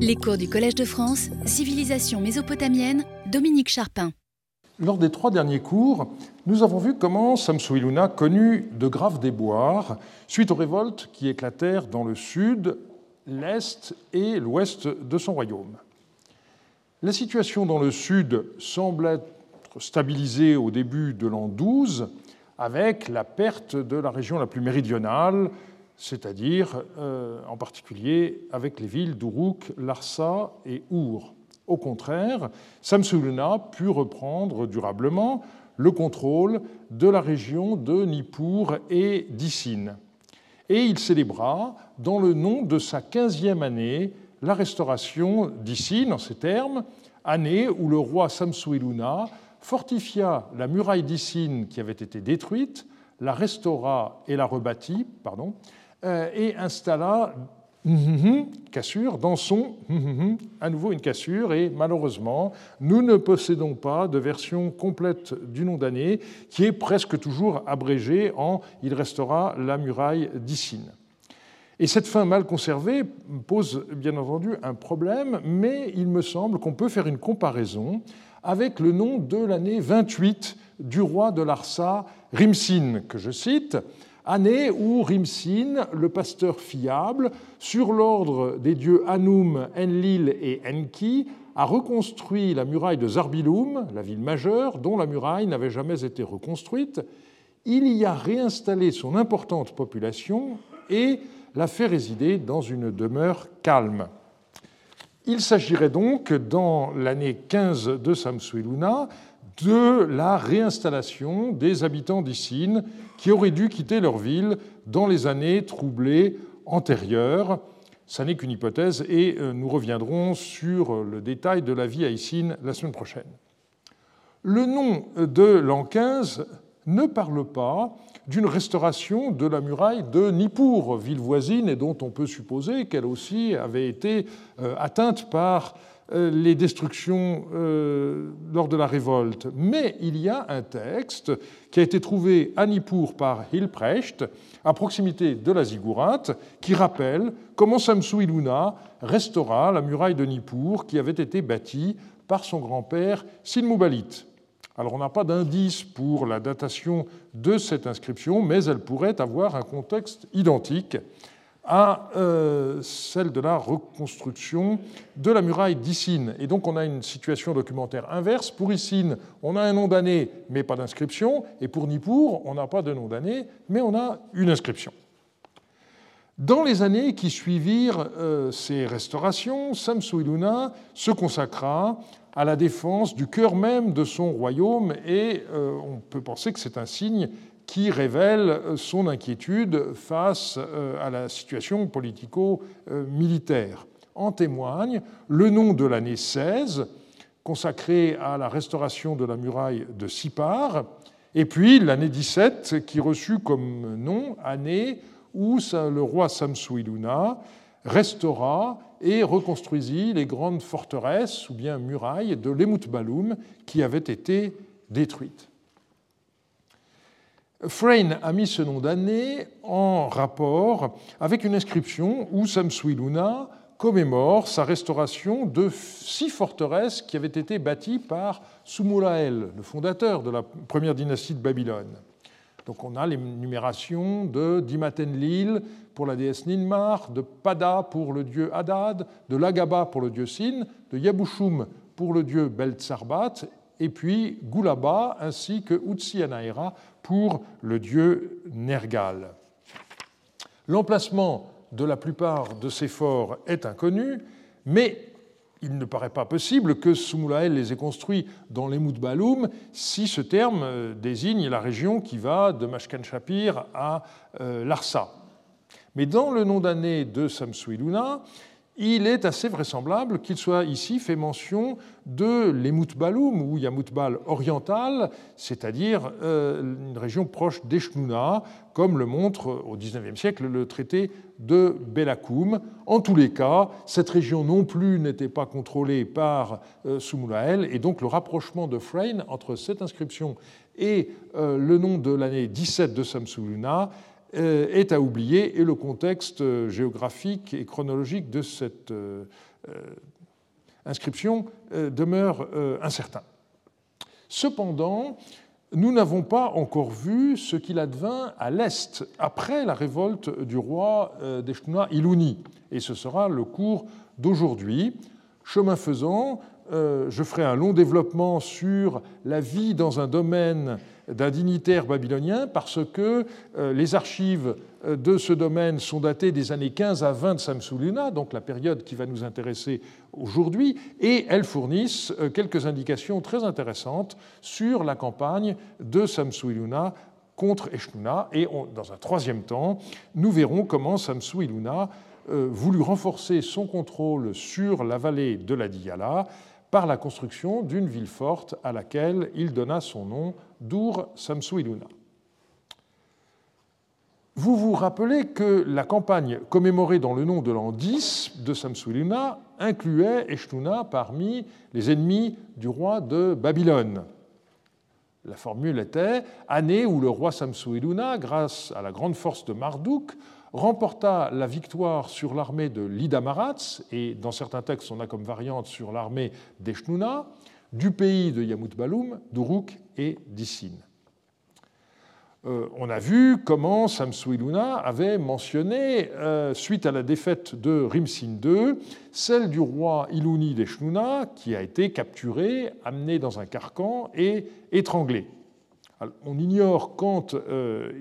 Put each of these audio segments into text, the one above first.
Les cours du Collège de France, civilisation mésopotamienne, Dominique Charpin. Lors des trois derniers cours, nous avons vu comment Samsu Iluna connut de graves déboires suite aux révoltes qui éclatèrent dans le sud, l'est et l'ouest de son royaume. La situation dans le sud semble être stabilisée au début de l'an 12 avec la perte de la région la plus méridionale, c'est-à-dire en particulier avec les villes d'Uruk, Larsa et Our. Au contraire, Samsu Iluna put reprendre durablement le contrôle de la région de Nippur et d'Isin. Et il célébra, dans le nom de sa 15e année, la restauration d'Isin, en ces termes, année où le roi Samsu Iluna fortifia la muraille d'Isin qui avait été détruite, la restaura et la rebâtit, et installa cassure dans son à nouveau une cassure, et malheureusement nous ne possédons pas de version complète du nom d'année qui est presque toujours abrégée en il restera la muraille d'Isin. Et cette fin mal conservée pose bien entendu un problème, mais il me semble qu'on peut faire une comparaison avec le nom de l'année 28 du roi de Larsa, Rimsin, que je cite. Année où Rimsin, le pasteur fiable, sur l'ordre des dieux Anum, Enlil et Enki, a reconstruit la muraille de Zarbilum, la ville majeure, dont la muraille n'avait jamais été reconstruite. Il y a réinstallé son importante population et l'a fait résider dans une demeure calme. Il s'agirait donc, dans l'année 15 de Samsu Iluna, de la réinstallation des habitants d'Isin qui auraient dû quitter leur ville dans les années troublées antérieures. Ça n'est qu'une hypothèse et nous reviendrons sur le détail de la vie à Isin la semaine prochaine. Le nom de l'an 15 ne parle pas d'une restauration de la muraille de Nippur, ville voisine et dont on peut supposer qu'elle aussi avait été atteinte par les destructions lors de la révolte. Mais il y a un texte qui a été trouvé à Nippur par Hilprecht, à proximité de la ziggourate, qui rappelle comment Samsu Iluna restaura la muraille de Nippur qui avait été bâtie par son grand-père Sinmubalit. Alors on n'a pas d'indice pour la datation de cette inscription, mais elle pourrait avoir un contexte identique à celle de la reconstruction de la muraille d'Isin. Et donc on a une situation documentaire inverse. Pour Isin, on a un nom d'année, mais pas d'inscription. Et pour Nippur, on n'a pas de nom d'année, mais on a une inscription. Dans les années qui suivirent ces restaurations, Samsu Iluna se consacra à la défense du cœur même de son royaume, et on peut penser que c'est un signe qui révèle son inquiétude face à la situation politico-militaire. En témoigne le nom de l'année 16, consacrée à la restauration de la muraille de Sipar, et puis l'année 17, qui reçut comme nom année où le roi Samsu Iluna restaura et reconstruisit les grandes forteresses ou bien murailles de Lemutbalum qui avaient été détruites. Frayne a mis ce nom d'année en rapport avec une inscription où Samsu Iluna commémore sa restauration de 6 forteresses qui avaient été bâties par Summulael, le fondateur de la première dynastie de Babylone. Donc on a les numérations de Dimatenlil pour la déesse Ninmar, de Pada pour le dieu Hadad, de Lagaba pour le dieu Sin, de Yabushum pour le dieu Beltsarbat, et puis Goulaba ainsi que Utsianaera pour le dieu Nergal. L'emplacement de la plupart de ces forts est inconnu, mais il ne paraît pas possible que Summulael les ait construits dans Lemutbalum si ce terme désigne la région qui va de Mashkan-Shapir à Larsa. Mais dans le nom d'année de Samsu Iluna, il est assez vraisemblable qu'il soit ici fait mention de Lemutbalum ou Yamutbal oriental, c'est-à-dire une région proche d'Eshnouna, comme le montre au XIXe siècle le traité de Bellacoum. En tous les cas, cette région non plus n'était pas contrôlée par Summulael, et donc le rapprochement de Frayne entre cette inscription et le nom de l'année 17 de Samsu Iluna est à oublier, et le contexte géographique et chronologique de cette inscription demeure incertain. Cependant, nous n'avons pas encore vu ce qu'il advint à l'Est après la révolte du roi d'Eshtuna Ilouni, et ce sera le cours d'aujourd'hui. Chemin faisant, je ferai un long développement sur la vie dans un domaine d'un dignitaire babylonien parce que les archives de ce domaine sont datées des années 15 à 20 de Samsulluna, donc la période qui va nous intéresser aujourd'hui, et elles fournissent quelques indications très intéressantes sur la campagne de Samsulluna contre Eshtuna. Et dans un troisième temps, nous verrons comment Samsulluna voulut renforcer son contrôle sur la vallée de la Diyala par la construction d'une ville forte à laquelle il donna son nom, Dur Samsuiluna. Vous vous rappelez que la campagne commémorée dans le nom de l'an 10 de Samsuiluna incluait Eshtuna parmi les ennemis du roi de Babylone. La formule était « année où le roi Samsuiluna, grâce à la grande force de Marduk, remporta la victoire sur l'armée de l'Idamaratz, et dans certains textes on a comme variante sur l'armée d'Eshtuna, du pays de Yamutbalum, d'Uruk et d'Issin. » On a vu comment Samsuiluna avait mentionné, suite à la défaite de Rimsin II, celle du roi Ilouni d'Eshtuna qui a été capturé, amené dans un carcan et étranglé. On ignore quand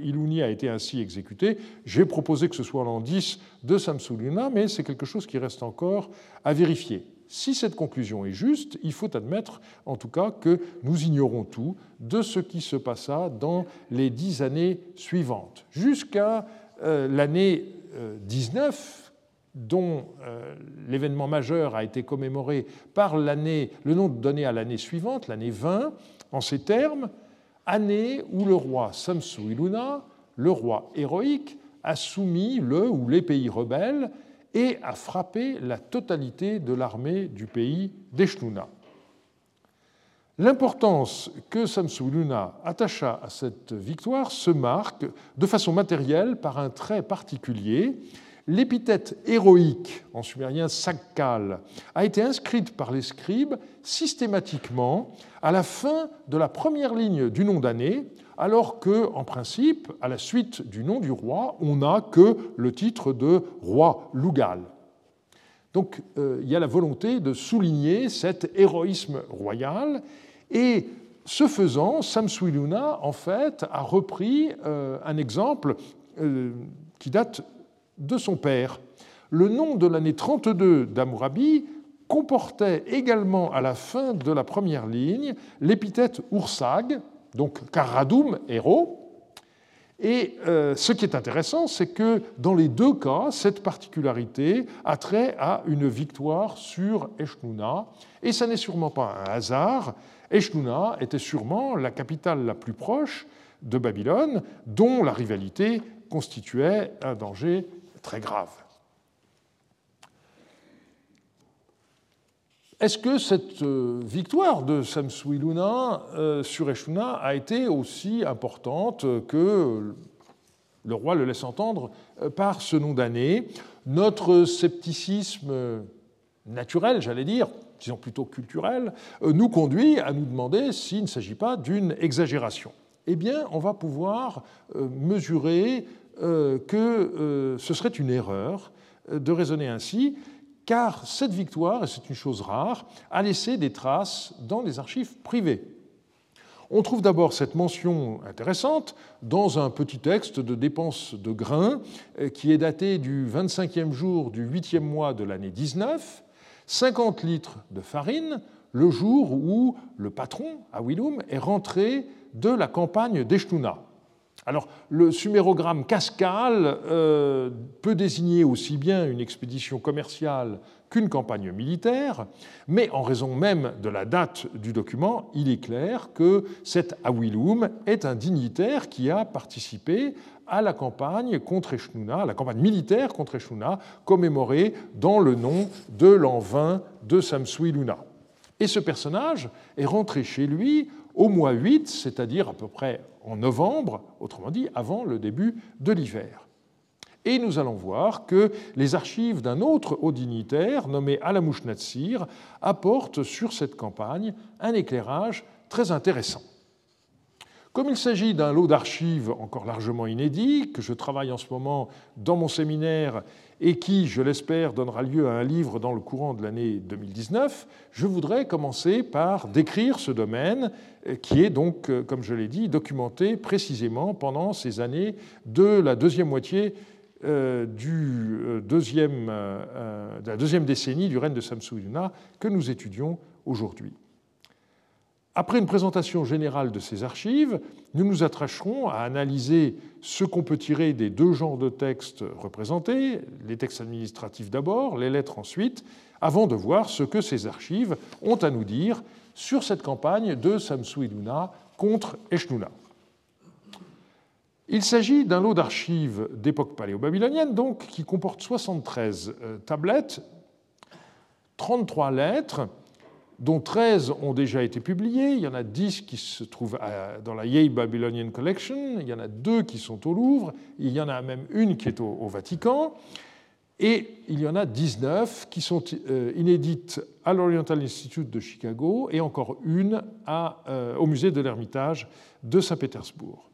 Ilouni a été ainsi exécuté. J'ai proposé que ce soit l'an 10 de Samsulluna, mais c'est quelque chose qui reste encore à vérifier. Si cette conclusion est juste, il faut admettre en tout cas que nous ignorons tout de ce qui se passa dans les 10 années suivantes, jusqu'à l'année 19, dont l'événement majeur a été commémoré par le nom donné à l'année suivante, l'année 20, en ces termes: année où le roi Samsuiluna, le roi héroïque, a soumis le ou les pays rebelles et a frappé la totalité de l'armée du pays d'Eshtuna. L'importance que Samsuiluna attacha à cette victoire se marque de façon matérielle par un trait particulier. L'épithète héroïque, en sumérien sakkal, a été inscrite par les scribes systématiquement à la fin de la première ligne du nom d'année, alors que, en principe, à la suite du nom du roi, on n'a que le titre de roi Lugal. Donc il y a la volonté de souligner cet héroïsme royal, et ce faisant, Samsuiluna, en fait, a repris un exemple qui date de son père. Le nom de l'année 32 d'Hammurabi comportait également à la fin de la première ligne l'épithète Ursag, donc Karadum, héros. Et ce qui est intéressant, c'est que dans les deux cas, cette particularité a trait à une victoire sur Eshtuna. Et ça n'est sûrement pas un hasard. Eshtuna était sûrement la capitale la plus proche de Babylone, dont la rivalité constituait un danger très grave. Est-ce que cette victoire de Samsuiluna sur Eshtuna a été aussi importante que le roi le laisse entendre par ce nom d'année? Notre scepticisme naturel, j'allais dire, disons plutôt culturel, nous conduit à nous demander s'il ne s'agit pas d'une exagération. Eh bien, on va pouvoir mesurer que ce serait une erreur de raisonner ainsi, car cette victoire, et c'est une chose rare, a laissé des traces dans les archives privées. On trouve d'abord cette mention intéressante dans un petit texte de dépenses de grains qui est daté du 25e jour du 8e mois de l'année 19, 50 litres de farine, le jour où le patron, Awilum, est rentré de la campagne d'Eshtuna. Alors, le sumérogramme Cascal peut désigner aussi bien une expédition commerciale qu'une campagne militaire, mais en raison même de la date du document, il est clair que cet Awilum est un dignitaire qui a participé à la campagne contre Eshtuna, la campagne militaire contre Eshtuna, commémorée dans le nom de l'an 20 de Samsuiluna. Et ce personnage est rentré chez lui au mois 8, c'est-à-dire à peu près en novembre, autrement dit avant le début de l'hiver. Et nous allons voir que les archives d'un autre haut dignitaire, nommé Alamouche Natsir, apportent sur cette campagne un éclairage très intéressant. Comme il s'agit d'un lot d'archives encore largement inédit, que je travaille en ce moment dans mon séminaire et qui, je l'espère, donnera lieu à un livre dans le courant de l'année 2019, je voudrais commencer par décrire ce domaine qui est donc, comme je l'ai dit, documenté précisément pendant ces années de la deuxième moitié de la deuxième décennie du règne de Samsuddina que nous étudions aujourd'hui. Après une présentation générale de ces archives, nous nous attacherons à analyser ce qu'on peut tirer des deux genres de textes représentés, les textes administratifs d'abord, les lettres ensuite, avant de voir ce que ces archives ont à nous dire sur cette campagne de Samsuddina contre Eshnunna. Il s'agit d'un lot d'archives d'époque paléo-babylonienne, donc, qui comporte 73 tablettes, 33 lettres, dont 13 ont déjà été publiées, il y en a 10 qui se trouvent dans la Yale Babylonian Collection, il y en a 2 qui sont au Louvre, il y en a même une qui est au Vatican, et il y en a 19 qui sont inédites à l'Oriental Institute de Chicago et encore une au musée de l'Ermitage de Saint-Pétersbourg.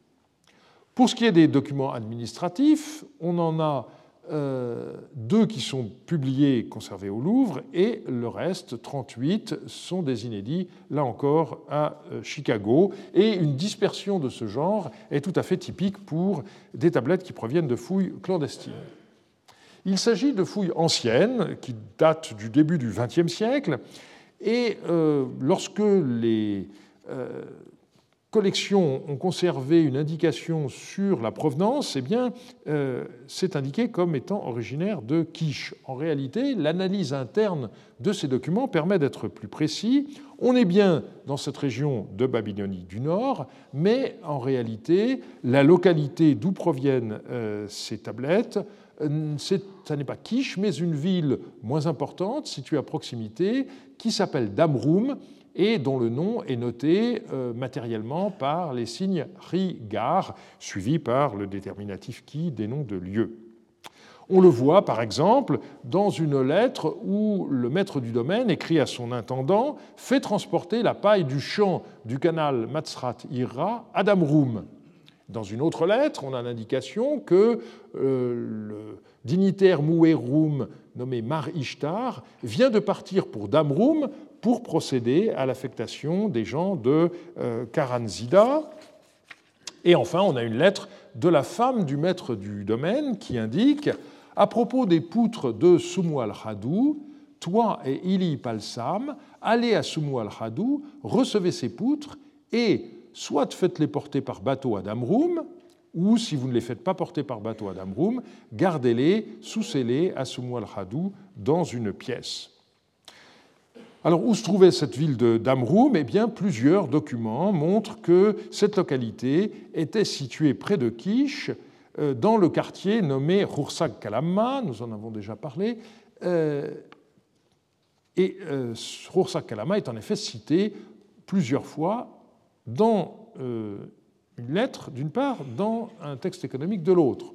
Pour ce qui est des documents administratifs, on en a 2 qui sont publiés, conservés au Louvre, et le reste, 38, sont des inédits, là encore, à Chicago. Et une dispersion de ce genre est tout à fait typique pour des tablettes qui proviennent de fouilles clandestines. Il s'agit de fouilles anciennes, qui datent du début du XXe siècle, et lorsque les collections ont conservé une indication sur la provenance, eh bien, c'est indiqué comme étant originaire de Kish. En réalité, l'analyse interne de ces documents permet d'être plus précis. On est bien dans cette région de Babylonie du Nord, mais en réalité, la localité d'où proviennent ces tablettes, ça n'est pas Kish, mais une ville moins importante, située à proximité, qui s'appelle Damroum, et dont le nom est noté matériellement par les signes ri-gar, suivis par le déterminatif qui des noms de lieux. On le voit, par exemple, dans une lettre où le maître du domaine écrit à son intendant « Fait transporter la paille du champ du canal Matsrat-Irra à Damroum ». Dans une autre lettre, on a l'indication que le dignitaire Moueroum, nommé Mar Ishtar, vient de partir pour Damroum pour procéder à l'affectation des gens de Karanzida. Et enfin, on a une lettre de la femme du maître du domaine qui indique « À propos des poutres de Sumu al-Hadou, toi et Ili Palsam, allez à Sumu al-Hadou, recevez ces poutres et soit faites-les porter par bateau à Damroum, ou si vous ne les faites pas porter par bateau à Damroum, gardez-les, sous-scellés à Sumu al-Hadou dans une pièce. » Alors, où se trouvait cette ville de Damroum ? Eh bien, plusieurs documents montrent que cette localité était située près de Kish, dans le quartier nommé Khursak Kalamma, nous en avons déjà parlé, et Khursak Kalamma est en effet cité plusieurs fois dans une lettre, d'une part, dans un texte économique de l'autre.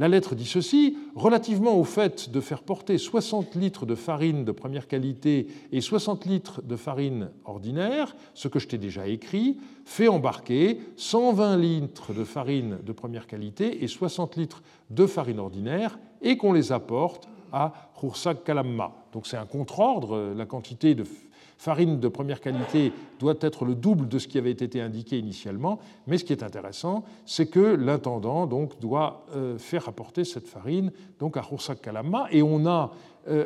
La lettre dit ceci, « Relativement au fait de faire porter 60 litres de farine de première qualité et 60 litres de farine ordinaire, ce que je t'ai déjà écrit, fais embarquer 120 litres de farine de première qualité et 60 litres de farine ordinaire et qu'on les apporte à Khursak Kalamma. » Donc c'est un contre-ordre, la quantité de farine de première qualité doit être le double de ce qui avait été indiqué initialement, mais ce qui est intéressant, c'est que l'intendant donc, doit faire apporter cette farine donc, à Khursak Kalamma, et on a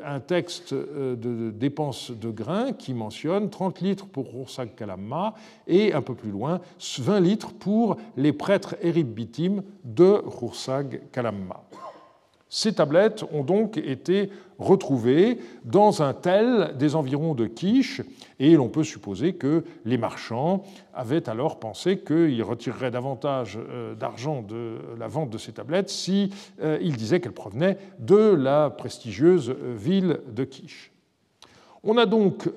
un texte de dépenses de grains qui mentionne 30 litres pour Khursak Kalamma et un peu plus loin, 20 litres pour les prêtres Eribbitim de Khursak Kalamma. Ces tablettes ont donc été retrouvées dans un tel des environs de Kish, et l'on peut supposer que les marchands avaient alors pensé qu'ils retireraient davantage d'argent de la vente de ces tablettes s'ils disaient qu'elles provenaient de la prestigieuse ville de Kish. On a donc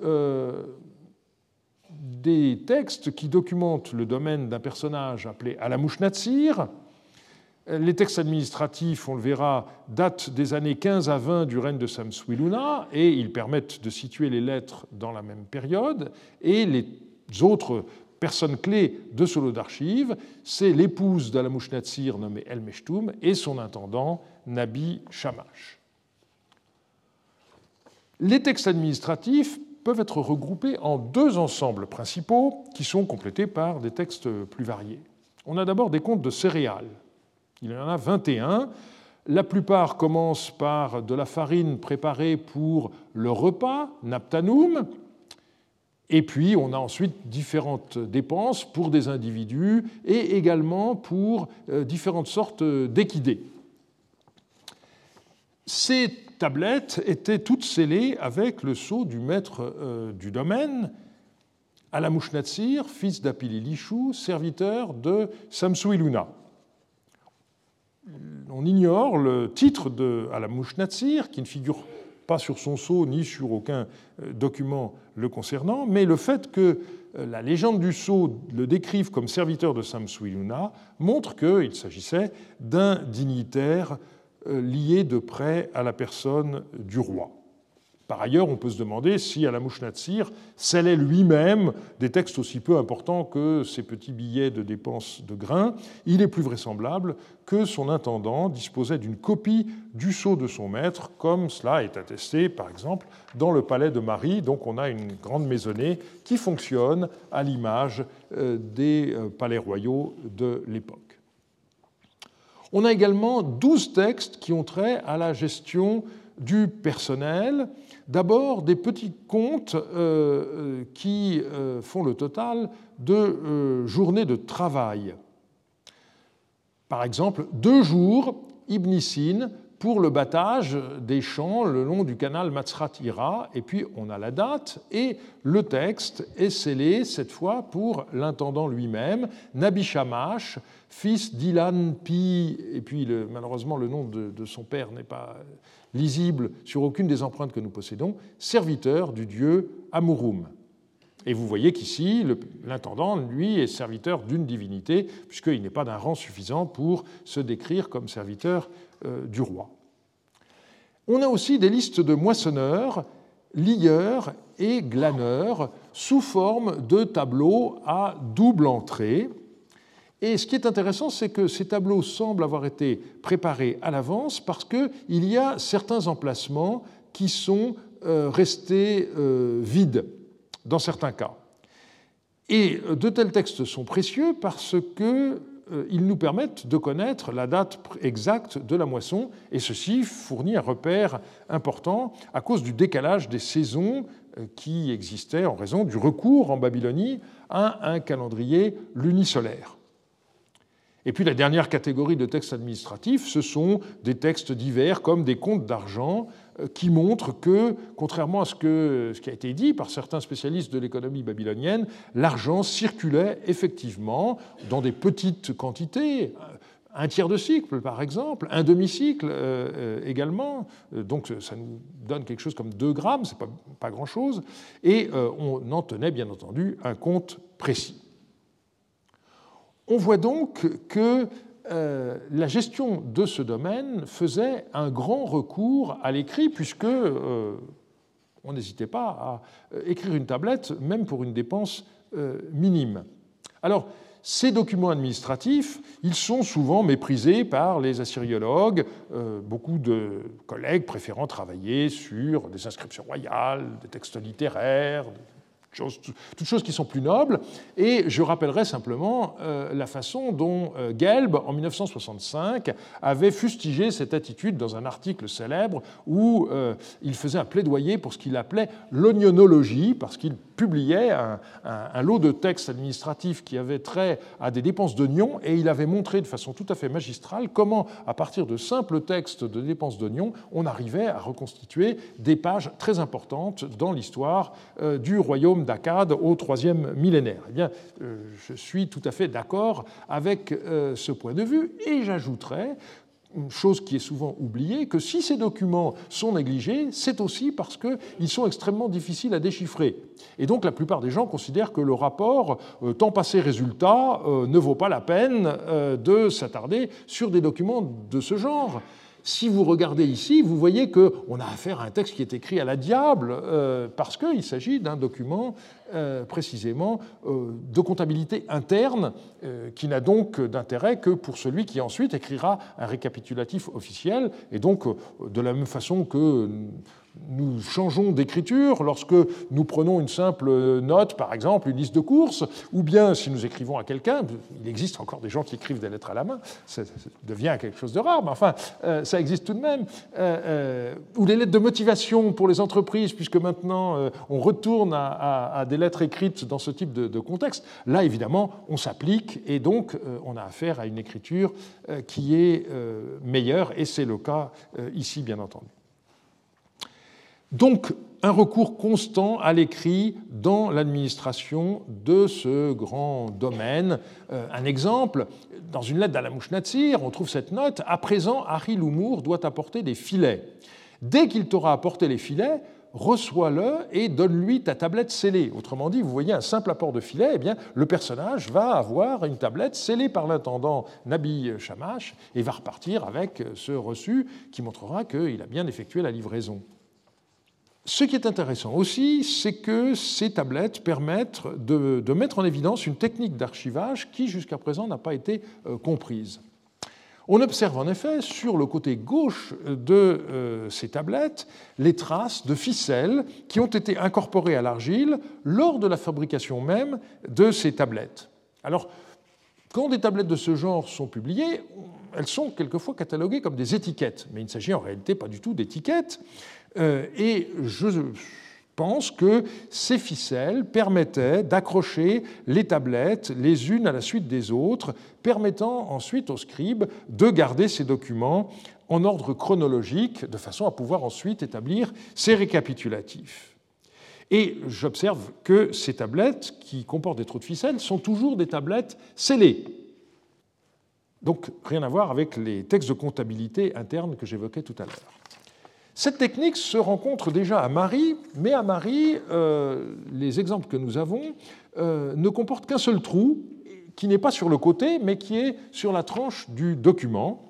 des textes qui documentent le domaine d'un personnage appelé Alamouche Natsir, Les textes administratifs, on le verra, datent des années 15 à 20 du règne de Samsuiluna et ils permettent de situer les lettres dans la même période. Et les autres personnes clés de ce lot d'archives, c'est l'épouse d'Alamushnatsir nommée El Mechtoum et son intendant Nabi Shamash. Les textes administratifs peuvent être regroupés en deux ensembles principaux qui sont complétés par des textes plus variés. On a d'abord des comptes de céréales. Il y en a 21. La plupart commencent par de la farine préparée pour le repas, naptanum, et puis on a ensuite différentes dépenses pour des individus et également pour différentes sortes d'équidés. Ces tablettes étaient toutes scellées avec le sceau du maître du domaine, Alamushnatsir, fils d'Apililishou, serviteur de Samsuiluna. On ignore le titre de Alamushnatsir, qui ne figure pas sur son sceau ni sur aucun document le concernant, mais le fait que la légende du sceau le décrive comme serviteur de Samsuiluna montre qu'il s'agissait d'un dignitaire lié de près à la personne du roi. Par ailleurs, on peut se demander si Alamushnatsir scellait lui-même des textes aussi peu importants que ses petits billets de dépenses de grains. Il est plus vraisemblable que son intendant disposait d'une copie du sceau de son maître, comme cela est attesté, par exemple, dans le palais de Marie. Donc on a une grande maisonnée qui fonctionne à l'image des palais royaux de l'époque. On a également 12 textes qui ont trait à la gestion du personnel. D'abord, des petits comptes qui font le total de journées de travail. Par exemple, 2 jours, Ibn Sina, pour le battage des champs le long du canal Matsrat-Hira, et puis on a la date, et le texte est scellé, cette fois, pour l'intendant lui-même, Nabi Shamash, fils d'Ilan Pi, et puis malheureusement le nom de son père n'est pas lisible sur aucune des empreintes que nous possédons, serviteur du dieu Amurum. Et vous voyez qu'ici, l'intendant, lui, est serviteur d'une divinité, puisqu'il n'est pas d'un rang suffisant pour se décrire comme serviteur du roi. On a aussi des listes de moissonneurs, lieurs et glaneurs sous forme de tableaux à double entrée. Et ce qui est intéressant, c'est que ces tableaux semblent avoir été préparés à l'avance parce qu'il y a certains emplacements qui sont restés vides dans certains cas. Et de tels textes sont précieux parce que ils nous permettent de connaître la date exacte de la moisson, et ceci fournit un repère important à cause du décalage des saisons qui existait en raison du recours en Babylonie à un calendrier lunisolaire. Et puis la dernière catégorie de textes administratifs, ce sont des textes divers comme des comptes d'argent qui montrent que, contrairement à ce qui a été dit par certains spécialistes de l'économie babylonienne, l'argent circulait effectivement dans des petites quantités, 1/3 de cycle par exemple, 1/2 cycle également, donc ça nous donne quelque chose comme 2 grammes, c'est pas grand-chose, et on en tenait bien entendu un compte précis. On voit donc que la gestion de ce domaine faisait un grand recours à l'écrit, puisque on n'hésitait pas à écrire une tablette, même pour une dépense minime. Alors, ces documents administratifs, ils sont souvent méprisés par les assyriologues. Beaucoup de collègues préférant travailler sur des inscriptions royales, des textes littéraires, toutes choses qui sont plus nobles. Et je rappellerai simplement la façon dont Gelb, en 1965, avait fustigé cette attitude dans un article célèbre où il faisait un plaidoyer pour ce qu'il appelait l'oignonologie, parce qu'il publiait un lot de textes administratifs qui avaient trait à des dépenses d'oignons, et il avait montré de façon tout à fait magistrale comment, à partir de simples textes de dépenses d'oignons, on arrivait à reconstituer des pages très importantes dans l'histoire du royaume d'Akkad au IIIe millénaire. Eh bien, je suis tout à fait d'accord avec ce point de vue, et j'ajouterais chose qui est souvent oubliée, que si ces documents sont négligés, c'est aussi parce qu'ils sont extrêmement difficiles à déchiffrer. Et donc la plupart des gens considèrent que le rapport temps passé-résultat ne vaut pas la peine de s'attarder sur des documents de ce genre. Si vous regardez ici, vous voyez qu'on a affaire à un texte qui est écrit à la diable parce qu'il s'agit d'un document précisément de comptabilité interne qui n'a donc d'intérêt que pour celui qui ensuite écrira un récapitulatif officiel. Et donc, de la même façon que nous changeons d'écriture lorsque nous prenons une simple note, par exemple, une liste de courses, ou bien si nous écrivons à quelqu'un, il existe encore des gens qui écrivent des lettres à la main, ça devient quelque chose de rare, mais enfin, ça existe tout de même, ou les lettres de motivation pour les entreprises, puisque maintenant on retourne à des lettres écrites dans ce type de contexte, là évidemment on s'applique et donc on a affaire à une écriture qui est meilleure, et c'est le cas ici bien entendu. Donc, un recours constant à l'écrit dans l'administration de ce grand domaine. Un exemple, dans une lettre d'Al-Mouchnatsir, on trouve cette note « À présent, Harry Loumour doit t'apporter des filets. Dès qu'il t'aura apporté les filets, reçois-le et donne-lui ta tablette scellée. » Autrement dit, vous voyez un simple apport de filet, eh bien, le personnage va avoir une tablette scellée par l'intendant Nabi Shamash et va repartir avec ce reçu qui montrera qu'il a bien effectué la livraison. Ce qui est intéressant aussi, c'est que ces tablettes permettent de mettre en évidence une technique d'archivage qui, jusqu'à présent, n'a pas été comprise. On observe en effet, sur le côté gauche de ces tablettes, les traces de ficelles qui ont été incorporées à l'argile lors de la fabrication même de ces tablettes. Alors, quand des tablettes de ce genre sont publiées, elles sont quelquefois cataloguées comme des étiquettes, mais il ne s'agit en réalité pas du tout d'étiquettes. Et je pense que ces ficelles permettaient d'accrocher les tablettes les unes à la suite des autres, permettant ensuite aux scribes de garder ces documents en ordre chronologique, de façon à pouvoir ensuite établir ces récapitulatifs. Et j'observe que ces tablettes qui comportent des trous de ficelles sont toujours des tablettes scellées. Donc rien à voir avec les textes de comptabilité interne que j'évoquais tout à l'heure. Cette technique se rencontre déjà à Marie, mais à Marie, les exemples que nous avons ne comportent qu'un seul trou, qui n'est pas sur le côté, mais qui est sur la tranche du document.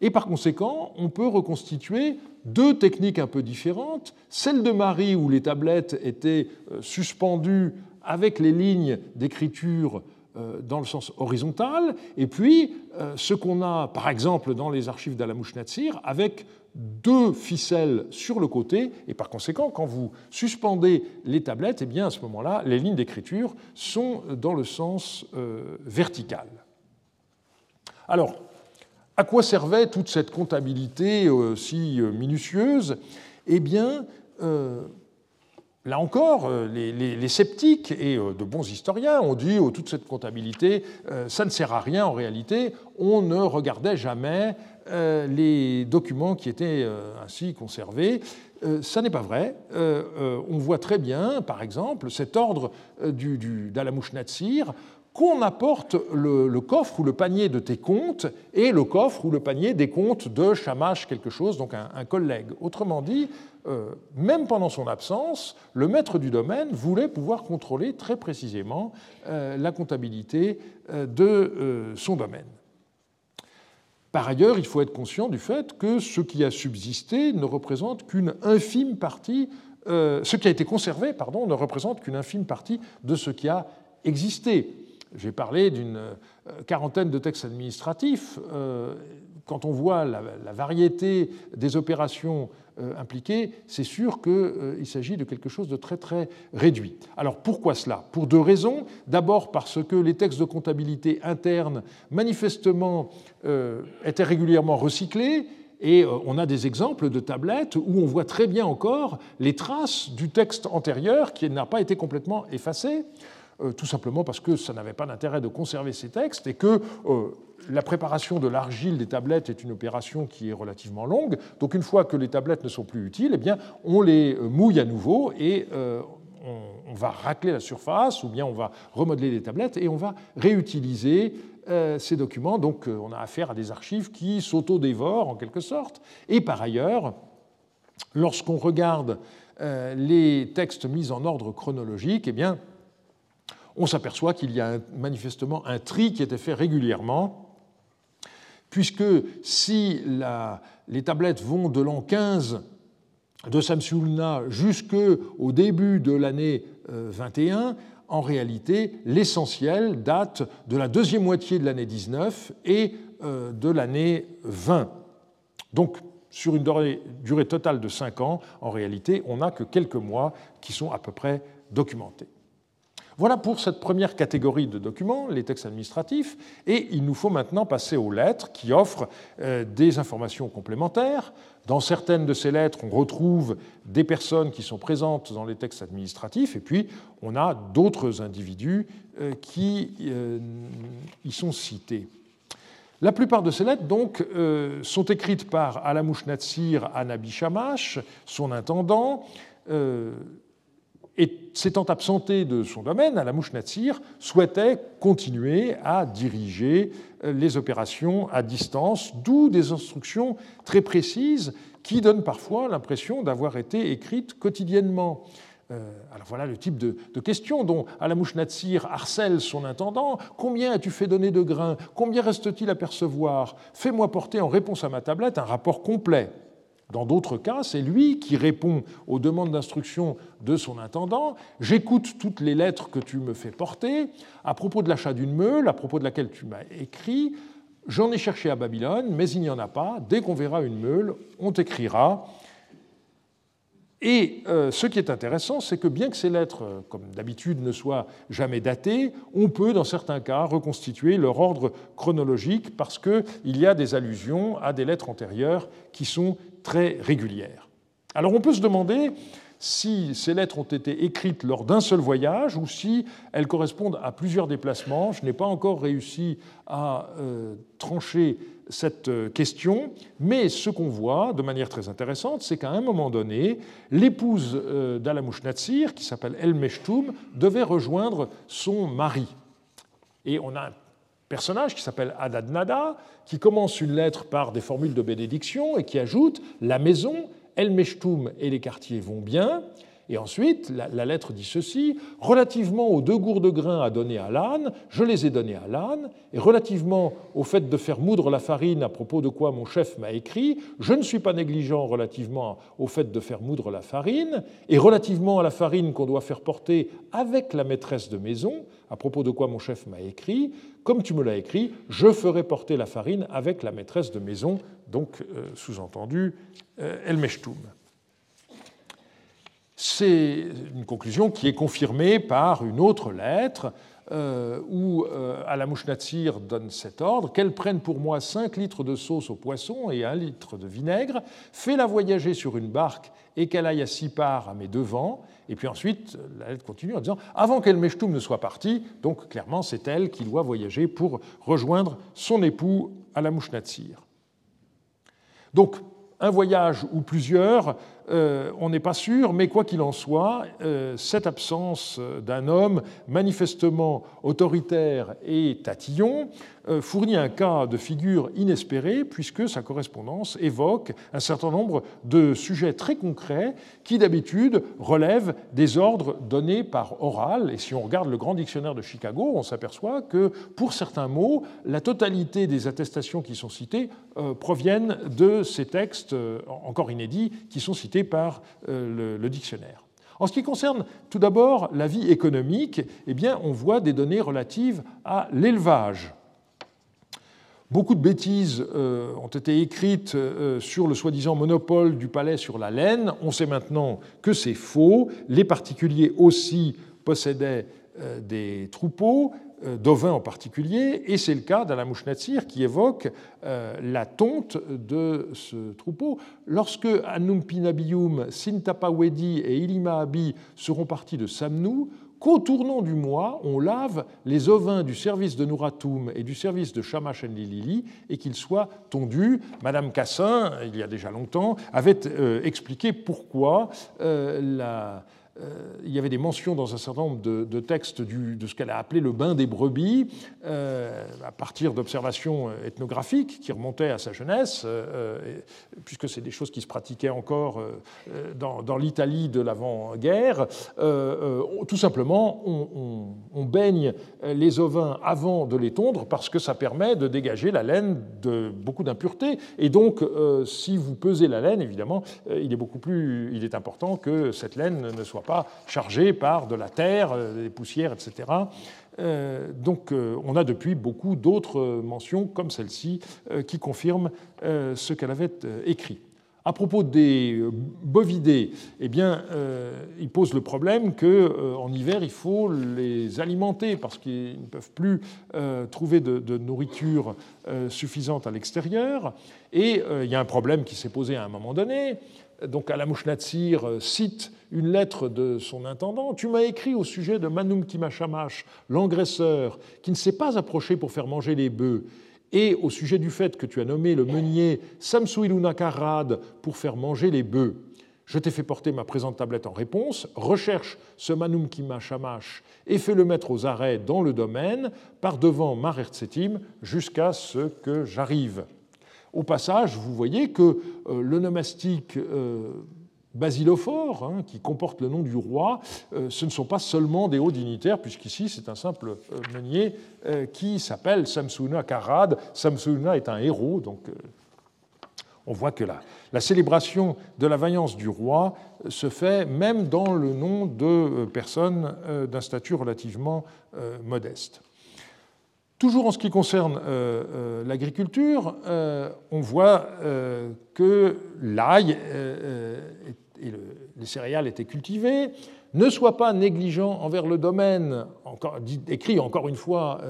Et par conséquent, on peut reconstituer deux techniques un peu différentes. Celle de Marie, où les tablettes étaient suspendues avec les lignes d'écriture dans le sens horizontal, et puis ce qu'on a, par exemple, dans les archives d'Al-Mouchnatsir, avec deux ficelles sur le côté, et par conséquent, quand vous suspendez les tablettes, eh bien, à ce moment-là, les lignes d'écriture sont dans le sens vertical. Alors, à quoi servait toute cette comptabilité si minutieuse ? Eh bien, là encore, les sceptiques et de bons historiens ont dit toute cette comptabilité, ça ne sert à rien en réalité, on ne regardait jamais les documents qui étaient ainsi conservés. Ça n'est pas vrai. On voit très bien, par exemple, cet ordre d'Al-Mouchnatsir qu'on apporte le coffre ou le panier de tes comptes et le coffre ou le panier des comptes de Shamash quelque chose, donc un collègue. Autrement dit, même pendant son absence, le maître du domaine voulait pouvoir contrôler très précisément la comptabilité de son domaine. Par ailleurs, il faut être conscient du fait que ce qui a subsisté ne représente qu'une infime partie, ce qui a été conservé, pardon, ne représente qu'une infime partie de ce qui a existé. J'ai parlé d'une quarantaine de textes administratifs. Quand on voit la variété des opérations impliquées, c'est sûr qu'il s'agit de quelque chose de très très réduit. Alors pourquoi cela ? Pour deux raisons. D'abord parce que les textes de comptabilité interne, manifestement, étaient régulièrement recyclés. Et on a des exemples de tablettes où on voit très bien encore les traces du texte antérieur qui n'a pas été complètement effacé. Tout simplement parce que ça n'avait pas d'intérêt de conserver ces textes et que la préparation de l'argile des tablettes est une opération qui est relativement longue. Donc une fois que les tablettes ne sont plus utiles, eh bien, on les mouille à nouveau et on va racler la surface, ou bien on va remodeler des tablettes et on va réutiliser ces documents. Donc on a affaire à des archives qui s'auto-dévorent en quelque sorte. Et par ailleurs, lorsqu'on regarde les textes mis en ordre chronologique, eh bien, on s'aperçoit qu'il y a manifestement un tri qui était fait régulièrement, puisque si les tablettes vont de l'an 15 de Samsu'lna jusqu'au début de l'année 21, en réalité, l'essentiel date de la deuxième moitié de l'année 19 et de l'année 20. Donc, sur une durée totale de 5 ans, en réalité, on n'a que quelques mois qui sont à peu près documentés. Voilà pour cette première catégorie de documents, les textes administratifs, et il nous faut maintenant passer aux lettres qui offrent des informations complémentaires. Dans certaines de ces lettres, on retrouve des personnes qui sont présentes dans les textes administratifs, et puis on a d'autres individus qui y sont cités. La plupart de ces lettres donc, sont écrites par Alamoush Natsir à Nabi Shamash, son intendant, et s'étant absenté de son domaine, Alamoush Natsir souhaitait continuer à diriger les opérations à distance, d'où des instructions très précises qui donnent parfois l'impression d'avoir été écrites quotidiennement. Alors voilà le type de questions dont Alamoush Natsir harcèle son intendant. « Combien as-tu fait donner de grains ? Combien reste-t-il à percevoir ? Fais-moi porter en réponse à ma tablette un rapport complet. » Dans d'autres cas, c'est lui qui répond aux demandes d'instruction de son intendant. « J'écoute toutes les lettres que tu me fais porter. À propos de l'achat d'une meule, à propos de laquelle tu m'as écrit, j'en ai cherché à Babylone, mais il n'y en a pas. Dès qu'on verra une meule, on t'écrira. » Et ce qui est intéressant, c'est que bien que ces lettres, comme d'habitude, ne soient jamais datées, on peut, dans certains cas, reconstituer leur ordre chronologique parce qu'il y a des allusions à des lettres antérieures qui sont très régulières. Alors on peut se demander si ces lettres ont été écrites lors d'un seul voyage ou si elles correspondent à plusieurs déplacements. Je n'ai pas encore réussi à trancher cette question, mais ce qu'on voit de manière très intéressante, c'est qu'à un moment donné, l'épouse d'Alamoush Natsir, qui s'appelle El Mechtoum, devait rejoindre son mari. Et on a un personnage qui s'appelle Adadnada, qui commence une lettre par des formules de bénédiction et qui ajoute « La maison, El Mechtoum et les quartiers vont bien ». Et ensuite, la lettre dit ceci, « Relativement aux 2 gourds de grain à donner à l'âne, je les ai donnés à l'âne, et relativement au fait de faire moudre la farine à propos de quoi mon chef m'a écrit, je ne suis pas négligent relativement au fait de faire moudre la farine, et relativement à la farine qu'on doit faire porter avec la maîtresse de maison, à propos de quoi mon chef m'a écrit, comme tu me l'as écrit, je ferai porter la farine avec la maîtresse de maison, donc sous-entendu El Mechtoum. » C'est une conclusion qui est confirmée par une autre lettre où Alamoush Natsir donne cet ordre « Qu'elle prenne pour moi 5 litres de sauce au poisson et 1 litre de vinaigre, fais-la voyager sur une barque et qu'elle aille à 6 parts à mes devants. » Et puis ensuite, la lettre continue en disant « Avant qu'El Mechtoum ne soit parti », donc clairement c'est elle qui doit voyager pour rejoindre son époux Alamoush Natsir. Donc, un voyage ou plusieurs, on n'est pas sûr, mais quoi qu'il en soit, cette absence d'un homme manifestement autoritaire et tatillon fournit un cas de figure inespéré puisque sa correspondance évoque un certain nombre de sujets très concrets qui d'habitude relèvent des ordres donnés par oral. Et si on regarde le Grand Dictionnaire de Chicago, on s'aperçoit que pour certains mots, la totalité des attestations qui sont citées proviennent de ces textes encore inédits qui sont cités par le dictionnaire. En ce qui concerne tout d'abord la vie économique, eh bien, on voit des données relatives à l'élevage. Beaucoup de bêtises ont été écrites sur le soi-disant monopole du palais sur la laine. On sait maintenant que c'est faux. Les particuliers aussi possédaient des troupeaux, d'ovins en particulier, et c'est le cas d'Alamoush Natsir qui évoque la tonte de ce troupeau. Lorsque Anumpinabiyum, Sintapawedi et Ilimaabi seront partis de Samnou, qu'au tournant du mois, on lave les ovins du service de Nouratoum et du service de Shamash Enlilili et qu'ils soient tondus. Madame Cassin, il y a déjà longtemps, avait expliqué pourquoi il y avait des mentions dans un certain nombre de textes de ce qu'elle a appelé le bain des brebis, à partir d'observations ethnographiques qui remontaient à sa jeunesse, puisque c'est des choses qui se pratiquaient encore dans l'Italie de l'avant-guerre. Tout simplement, on baigne les ovins avant de les tondre parce que ça permet de dégager la laine de beaucoup d'impuretés. Et donc, si vous pesez la laine, évidemment, il est important que cette laine ne soit pas chargée par de la terre, des poussières, etc. Donc on a depuis beaucoup d'autres mentions comme celle-ci qui confirment ce qu'elle avait écrit. À propos des bovidés, eh bien, il pose le problème qu'en hiver, il faut les alimenter parce qu'ils ne peuvent plus trouver de nourriture suffisante à l'extérieur. Et il y a un problème qui s'est posé à un moment donné. Donc Alamush Natsir cite une lettre de son intendant. « Tu m'as écrit au sujet de Manum Kimachamash, l'engraisseur, qui ne s'est pas approché pour faire manger les bœufs. Et au sujet du fait que tu as nommé le meunier Samsuiluna Karad pour faire manger les bœufs. Je t'ai fait porter ma présente tablette en réponse. Recherche ce Manum Kimachamash et fais-le mettre aux arrêts dans le domaine, par devant Marertsetim, jusqu'à ce que j'arrive. » Au passage, vous voyez que le nomastique basilophore, qui comporte le nom du roi, ce ne sont pas seulement des hauts dignitaires, puisqu'ici c'est un simple meunier qui s'appelle Samsuna Karad. Samsuna est un héros, donc on voit que la célébration de la vaillance du roi se fait même dans le nom de personnes d'un statut relativement modeste. Toujours en ce qui concerne l'agriculture, on voit que l'ail et les céréales étaient cultivées. « Ne sois pas négligent envers le domaine », écrit encore une fois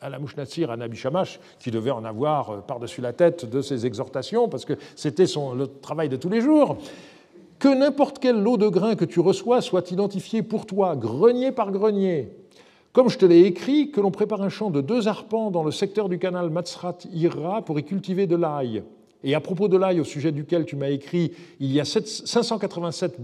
Alamush Natsir à Nabi Shamash, qui devait en avoir par-dessus la tête de ses exhortations, parce que c'était le travail de tous les jours. « Que n'importe quel lot de grains que tu reçois soit identifié pour toi, grenier par grenier. » Comme je te l'ai écrit, que l'on prépare un champ de 2 arpents dans le secteur du canal Matsrat-Irra pour y cultiver de l'ail. Et à propos de l'ail, au sujet duquel tu m'as écrit, il y a 587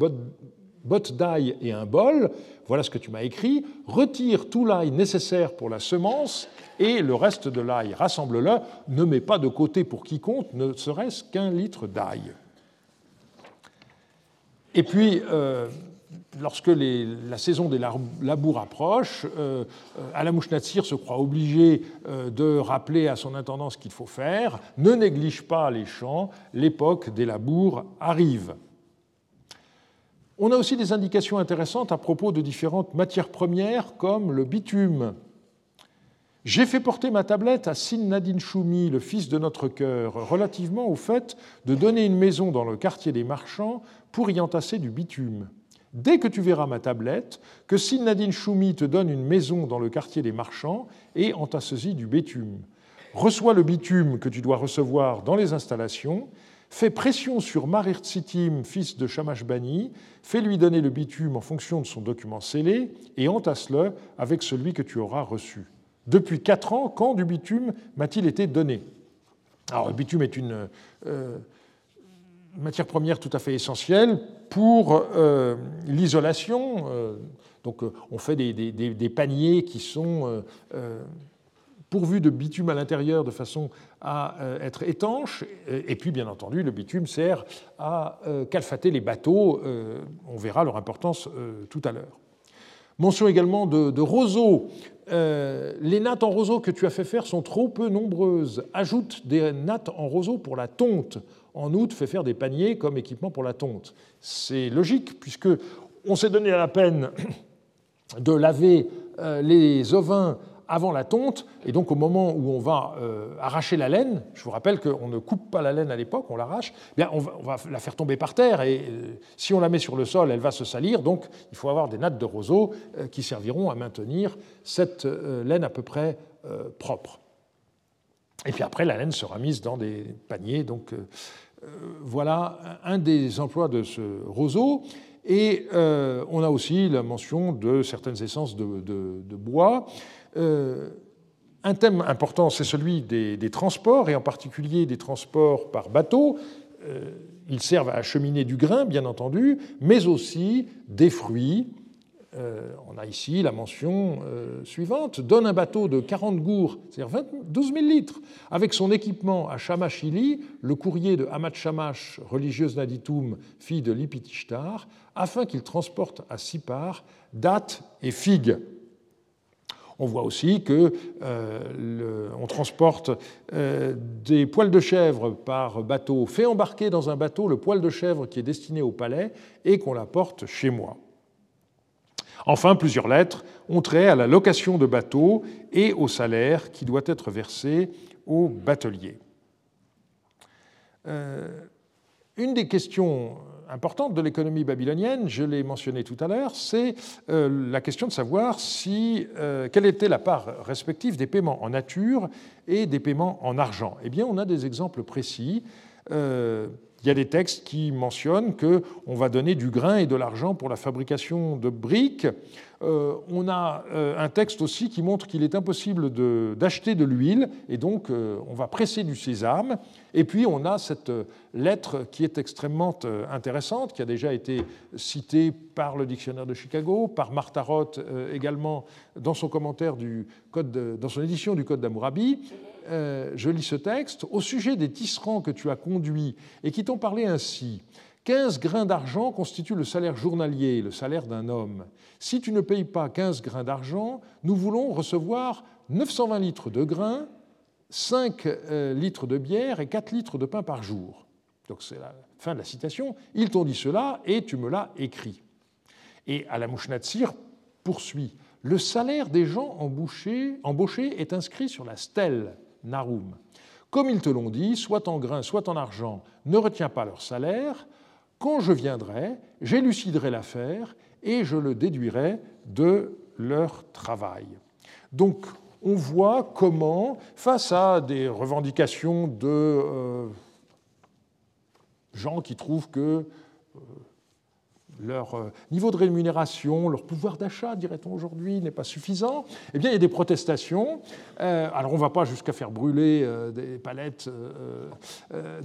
bottes d'ail et un bol, voilà ce que tu m'as écrit, retire tout l'ail nécessaire pour la semence et le reste de l'ail, rassemble-le, ne mets pas de côté pour quiconque, ne serait-ce qu'1 litre d'ail. Et puis... Lorsque la saison des labours approche, Alamush Natsir se croit obligé de rappeler à son intendant ce qu'il faut faire. Ne néglige pas les champs, l'époque des labours arrive. On a aussi des indications intéressantes à propos de différentes matières premières comme le bitume. « J'ai fait porter ma tablette à Sin Nadin Choumi, le fils de notre cœur, relativement au fait de donner une maison dans le quartier des marchands pour y entasser du bitume. » Dès que tu verras ma tablette, que Sin Nadin Choumi te donne une maison dans le quartier des marchands et entasse-y du bitume. Reçois le bitume que tu dois recevoir dans les installations, fais pression sur Marertsitim, fils de Shamash Bani, fais-lui donner le bitume en fonction de son document scellé et entasse-le avec celui que tu auras reçu. Depuis 4 ans, quand du bitume m'a-t-il été donné ? Alors, le bitume est une matière première tout à fait essentielle pour l'isolation. Donc, on fait des paniers qui sont pourvus de bitume à l'intérieur de façon à être étanches. Et puis, bien entendu, le bitume sert à calfater les bateaux. On verra leur importance tout à l'heure. Mention également de roseaux. Les nattes en roseau que tu as fait faire sont trop peu nombreuses. Ajoute des nattes en roseau pour la tonte. En août, fait faire des paniers comme équipement pour la tonte. C'est logique, puisque on s'est donné la peine de laver les ovins avant la tonte, et donc au moment où on va arracher la laine, je vous rappelle qu'on ne coupe pas la laine à l'époque, on l'arrache, eh bien on va la faire tomber par terre, et si on la met sur le sol, elle va se salir, donc il faut avoir des nattes de roseau qui serviront à maintenir cette laine à peu près propre. Et puis après, la laine sera mise dans des paniers. Donc voilà un des emplois de ce roseau. Et on a aussi la mention de certaines essences de bois. Un thème important, c'est celui des transports, et en particulier des transports par bateau. ils servent à acheminer du grain, bien entendu, mais aussi des fruits. On a ici la mention suivante. « Donne un bateau de 40 gourds, c'est-à-dire 12 000 litres. Avec son équipement à Shamash-Ili, le courrier de Amat-Shamash, religieuse d'Aditum, fille de Lipitishtar, afin qu'il transporte à Sipar dattes et figues. » On voit aussi qu'on transporte des poils de chèvre par bateau, fait embarquer dans un bateau le poil de chèvre qui est destiné au palais et qu'on l'apporte chez moi. Enfin, plusieurs lettres ont trait à la location de bateaux et au salaire qui doit être versé aux bateliers. Une des questions importante de l'économie babylonienne, je l'ai mentionné tout à l'heure, c'est la question de savoir quelle était la part respective des paiements en nature et des paiements en argent. Eh bien, on a des exemples précis. Il y a des textes qui mentionnent qu'on va donner du grain et de l'argent pour la fabrication de briques. On a un texte aussi qui montre qu'il est impossible d'acheter de l'huile, et donc on va presser du sésame. Et puis on a cette lettre qui est extrêmement intéressante, qui a déjà été citée par le dictionnaire de Chicago, par Martha Roth également dans son commentaire dans son édition du Code d'Hammurabi. Je lis ce texte. « Au sujet des tisserands que tu as conduits et qui t'ont parlé ainsi, 15 grains d'argent constituent le salaire journalier, le salaire d'un homme. Si tu ne payes pas 15 grains d'argent, nous voulons recevoir 920 litres de grains, 5 litres de bière et 4 litres de pain par jour. » Donc c'est la fin de la citation. « Ils t'ont dit cela et tu me l'as écrit. » Et Alamouchnatsir poursuit. « Le salaire des gens embauchés est inscrit sur la stèle. » Narum. Comme ils te l'ont dit, soit en grain, soit en argent, ne retiens pas leur salaire. Quand je viendrai, j'éluciderai l'affaire et je le déduirai de leur travail. » Donc, on voit comment, face à des revendications de gens qui trouvent que leur niveau de rémunération, leur pouvoir d'achat, dirait-on aujourd'hui, n'est pas suffisant, eh bien, il y a des protestations. Alors, on ne va pas jusqu'à faire brûler des palettes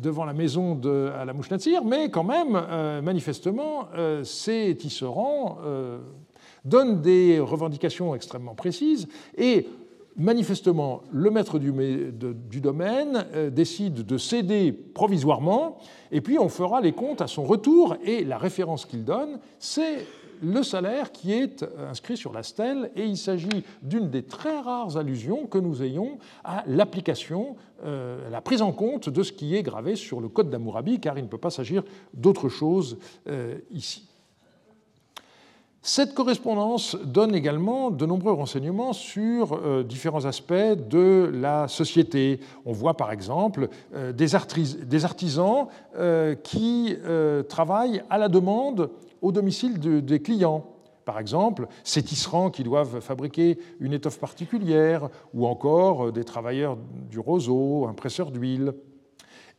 devant la maison de Alamouchnatsir, mais quand même, manifestement, ces tisserands donnent des revendications extrêmement précises et, manifestement, le maître du domaine décide de céder provisoirement et puis on fera les comptes à son retour et la référence qu'il donne, c'est le salaire qui est inscrit sur la stèle et il s'agit d'une des très rares allusions que nous ayons à l'application, la prise en compte de ce qui est gravé sur le Code d'Hammurabi car il ne peut pas s'agir d'autre chose ici. Cette correspondance donne également de nombreux renseignements sur différents aspects de la société. On voit par exemple des artisans qui travaillent à la demande au domicile des clients. Par exemple, ces tisserands qui doivent fabriquer une étoffe particulière ou encore des travailleurs du roseau, un presseur d'huile.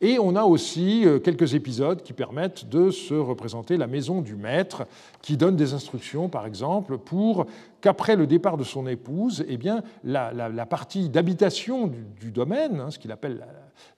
Et on a aussi quelques épisodes qui permettent de se représenter la maison du maître qui donne des instructions, par exemple, pour qu'après le départ de son épouse, eh bien, la partie d'habitation du domaine, ce qu'il appelle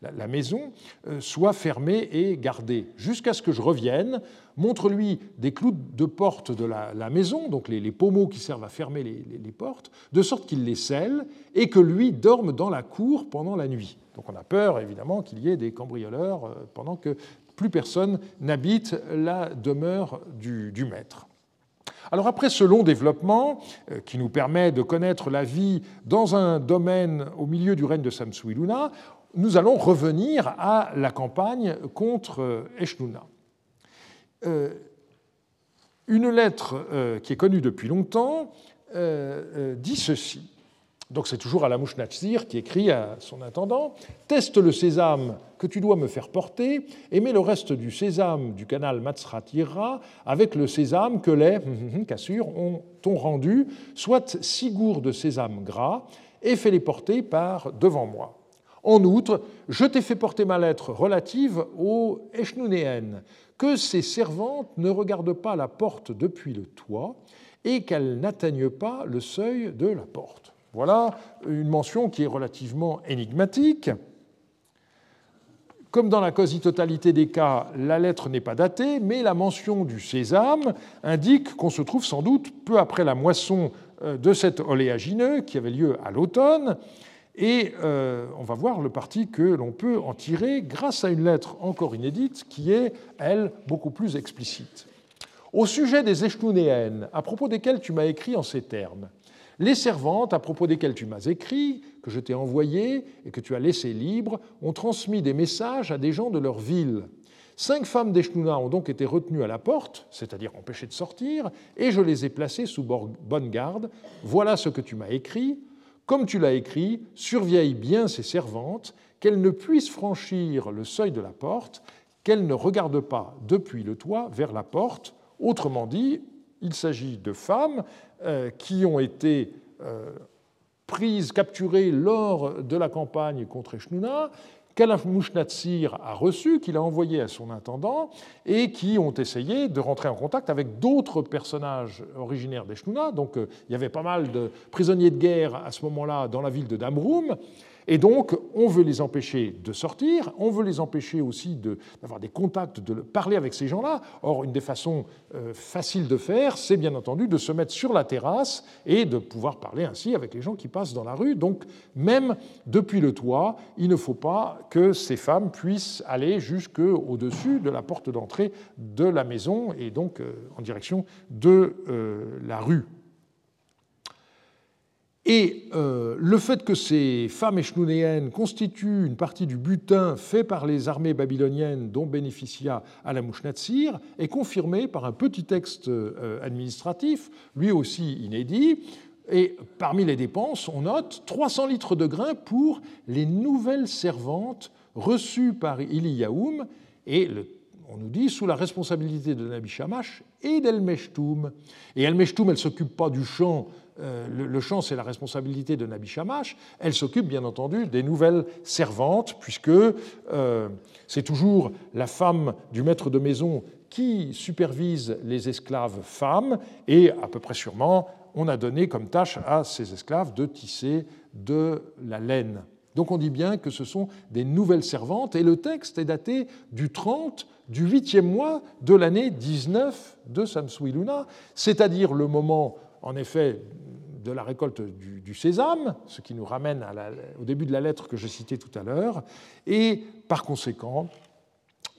la maison, soit fermée et gardée. Jusqu'à ce que je revienne, montre-lui des clous de porte de la maison, donc les pommeaux qui servent à fermer les portes, de sorte qu'il les scelle et que lui dorme dans la cour pendant la nuit. Donc on a peur, évidemment, qu'il y ait des cambrioleurs pendant que plus personne n'habite la demeure du maître. Alors après ce long développement, qui nous permet de connaître la vie dans un domaine au milieu du règne de Samsu-iluna, nous allons revenir à la campagne contre Eshnunna. Une lettre qui est connue depuis longtemps dit ceci. Donc c'est toujours Alamouchnatsir qui écrit à son intendant « Teste le sésame que tu dois me faire porter et mets le reste du sésame du canal Matsrat-Irra avec le sésame que les cassures t'ont rendu, soit 6 gourds de sésame gras, et fais-les porter par devant moi. En outre, je t'ai fait porter ma lettre relative aux Eshnunéennes, que ces servantes ne regardent pas la porte depuis le toit et qu'elles n'atteignent pas le seuil de la porte. » Voilà une mention qui est relativement énigmatique. Comme dans la quasi-totalité des cas, la lettre n'est pas datée, mais la mention du sésame indique qu'on se trouve sans doute peu après la moisson de cet oléagineux qui avait lieu à l'automne. Et on va voir le parti que l'on peut en tirer grâce à une lettre encore inédite qui est, elle, beaucoup plus explicite. Au sujet des Échnounéennes, à propos desquelles tu m'as écrit en ces termes, les servantes, à propos desquelles tu m'as écrit, que je t'ai envoyées et que tu as laissées libres, ont transmis des messages à des gens de leur ville. 5 femmes d'Eshnouna ont donc été retenues à la porte, c'est-à-dire empêchées de sortir, et je les ai placées sous bonne garde. Voilà ce que tu m'as écrit. Comme tu l'as écrit, surveille bien ces servantes, qu'elles ne puissent franchir le seuil de la porte, qu'elles ne regardent pas depuis le toit vers la porte. Autrement dit, il s'agit de femmes qui ont été prises, capturées lors de la campagne contre Eshnouna, qu'Al-Mushnatsir a reçues, qu'il a envoyées à son intendant, et qui ont essayé de rentrer en contact avec d'autres personnages originaires d'Eshnouna. Donc il y avait pas mal de prisonniers de guerre à ce moment-là dans la ville de Damroum. Et donc, on veut les empêcher de sortir, on veut les empêcher aussi d'avoir des contacts, de parler avec ces gens-là. Or, une des façons faciles de faire, c'est bien entendu de se mettre sur la terrasse et de pouvoir parler ainsi avec les gens qui passent dans la rue. Donc, même depuis le toit, il ne faut pas que ces femmes puissent aller jusqu'au-dessus de la porte d'entrée de la maison et donc en direction de la rue. Et le fait que ces femmes échnounéennes constituent une partie du butin fait par les armées babyloniennes dont bénéficia Al-Mushnatsir est confirmé par un petit texte administratif, lui aussi inédit. Et parmi les dépenses, on note 300 litres de grains pour les nouvelles servantes reçues par Iliyaoum, et on nous dit, sous la responsabilité de Nabi Shamash et d'El-Mechtoum. Et El-Mechtoum, elle ne s'occupe pas du champ. Le champ, c'est la responsabilité de Nabi Shamash. Elle s'occupe, bien entendu, des nouvelles servantes, puisque c'est toujours la femme du maître de maison qui supervise les esclaves femmes. Et à peu près sûrement, on a donné comme tâche à ces esclaves de tisser de la laine. Donc on dit bien que ce sont des nouvelles servantes. Et le texte est daté du 30 du 8e mois de l'année 19 de Samsuiluna, c'est-à-dire le moment, en effet, de la récolte du sésame, ce qui nous ramène au début de la lettre que je citais tout à l'heure. Et par conséquent,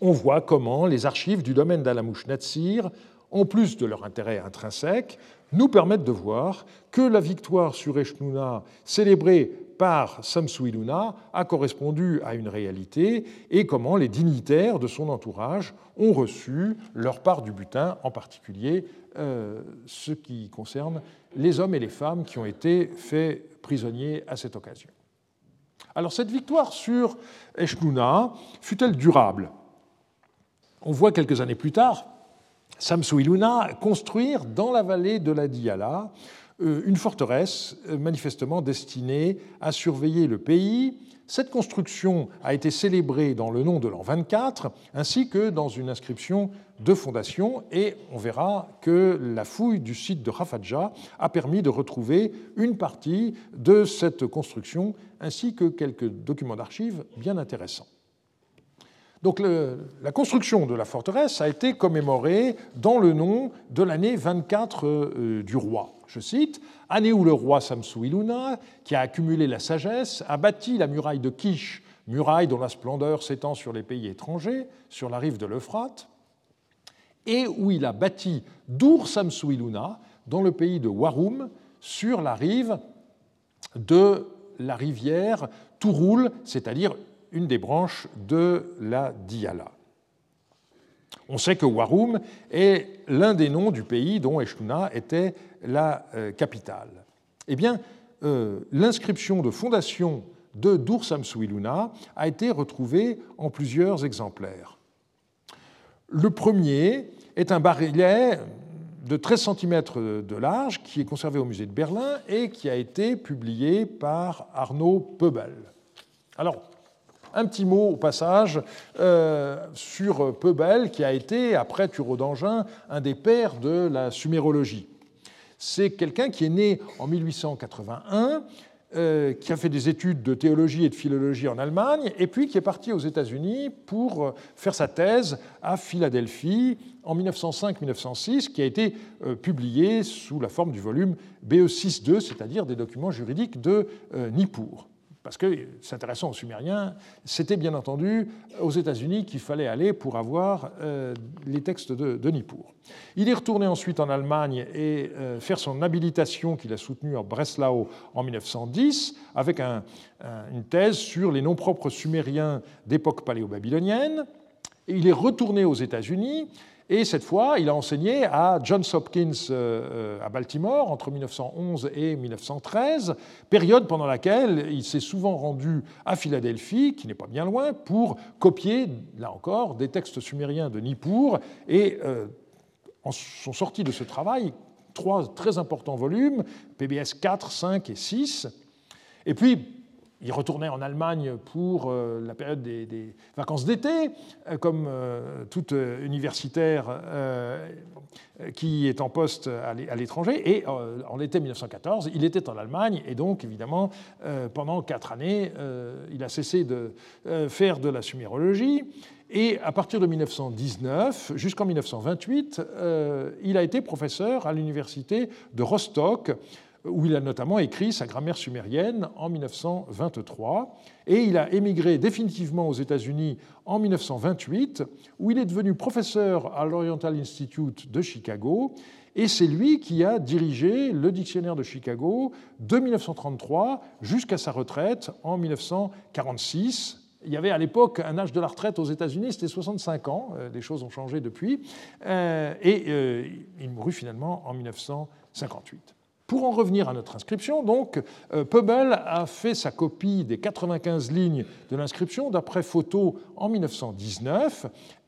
on voit comment les archives du domaine d'Al-Mushnatsir, en plus de leur intérêt intrinsèque, nous permettent de voir que la victoire sur Eshnouna, célébrée par Samsuiluna, a correspondu à une réalité, et comment les dignitaires de son entourage ont reçu leur part du butin, en particulier ce qui concerne les hommes et les femmes qui ont été faits prisonniers à cette occasion. Alors cette victoire sur Eshnouna fut-elle durable ? On voit quelques années plus tard Samsuiluna construire dans la vallée de la Diyala une forteresse manifestement destinée à surveiller le pays. Cette construction a été célébrée dans le nom de l'an 24, ainsi que dans une inscription de fondation, et on verra que la fouille du site de Rafadja a permis de retrouver une partie de cette construction, ainsi que quelques documents d'archives bien intéressants. Donc la construction de la forteresse a été commémorée dans le nom de l'année 24 du roi. Je cite, « Année où le roi Samsuiluna, qui a accumulé la sagesse, a bâti la muraille de Kish, muraille dont la splendeur s'étend sur les pays étrangers, sur la rive de l'Euphrate, et où il a bâti Dour Samsuiluna, dans le pays de Waroum, sur la rive de la rivière Touroul, c'est-à-dire une des branches de la Diyala. » On sait que Waroum est l'un des noms du pays dont Eshnouna était la capitale. Eh bien, l'inscription de fondation de Dour Samsuiluna a été retrouvée en plusieurs exemplaires. Le premier est un barillet de 13 cm de large qui est conservé au musée de Berlin et qui a été publié par Arnaud Peubel. Alors, un petit mot au passage sur Peubel, qui a été, après Thureau d'Angin, un des pères de la sumérologie. C'est quelqu'un qui est né en 1881 qui a fait des études de théologie et de philologie en Allemagne, et puis qui est parti aux États-Unis pour faire sa thèse à Philadelphie en 1905-1906, qui a été publiée sous la forme du volume BE6-2, c'est-à-dire des documents juridiques de Nippur. Parce que, s'intéressant aux Sumériens, c'était bien entendu aux États-Unis qu'il fallait aller pour avoir les textes de Nippur. Il est retourné ensuite en Allemagne et faire son habilitation qu'il a soutenue à Breslau en 1910 avec une thèse sur les noms propres sumériens d'époque paléo-babylonienne. Et il est retourné aux États-Unis et cette fois, il a enseigné à Johns Hopkins à Baltimore entre 1911 et 1913, période pendant laquelle il s'est souvent rendu à Philadelphie, qui n'est pas bien loin, pour copier, là encore, des textes sumériens de Nippur. Et sont sortis de ce travail trois très importants volumes, PBS 4, 5 et 6. Et puis, il retournait en Allemagne pour la période des vacances d'été, comme toute universitaire qui est en poste à l'étranger. Et en l'été 1914, il était en Allemagne. Et donc, évidemment, pendant 4 années, il a cessé de faire de la sumérologie. Et à partir de 1919 jusqu'en 1928, il a été professeur à l'université de Rostock, où il a notamment écrit sa grammaire sumérienne en 1923. Et il a émigré définitivement aux États-Unis en 1928, où il est devenu professeur à l'Oriental Institute de Chicago. Et c'est lui qui a dirigé le dictionnaire de Chicago de 1933 jusqu'à sa retraite en 1946. Il y avait à l'époque un âge de la retraite aux États-Unis, c'était 65 ans. Les choses ont changé depuis. Et il mourut finalement en 1958. Pour en revenir à notre inscription, donc, Pöbel a fait sa copie des 95 lignes de l'inscription d'après photo en 1919.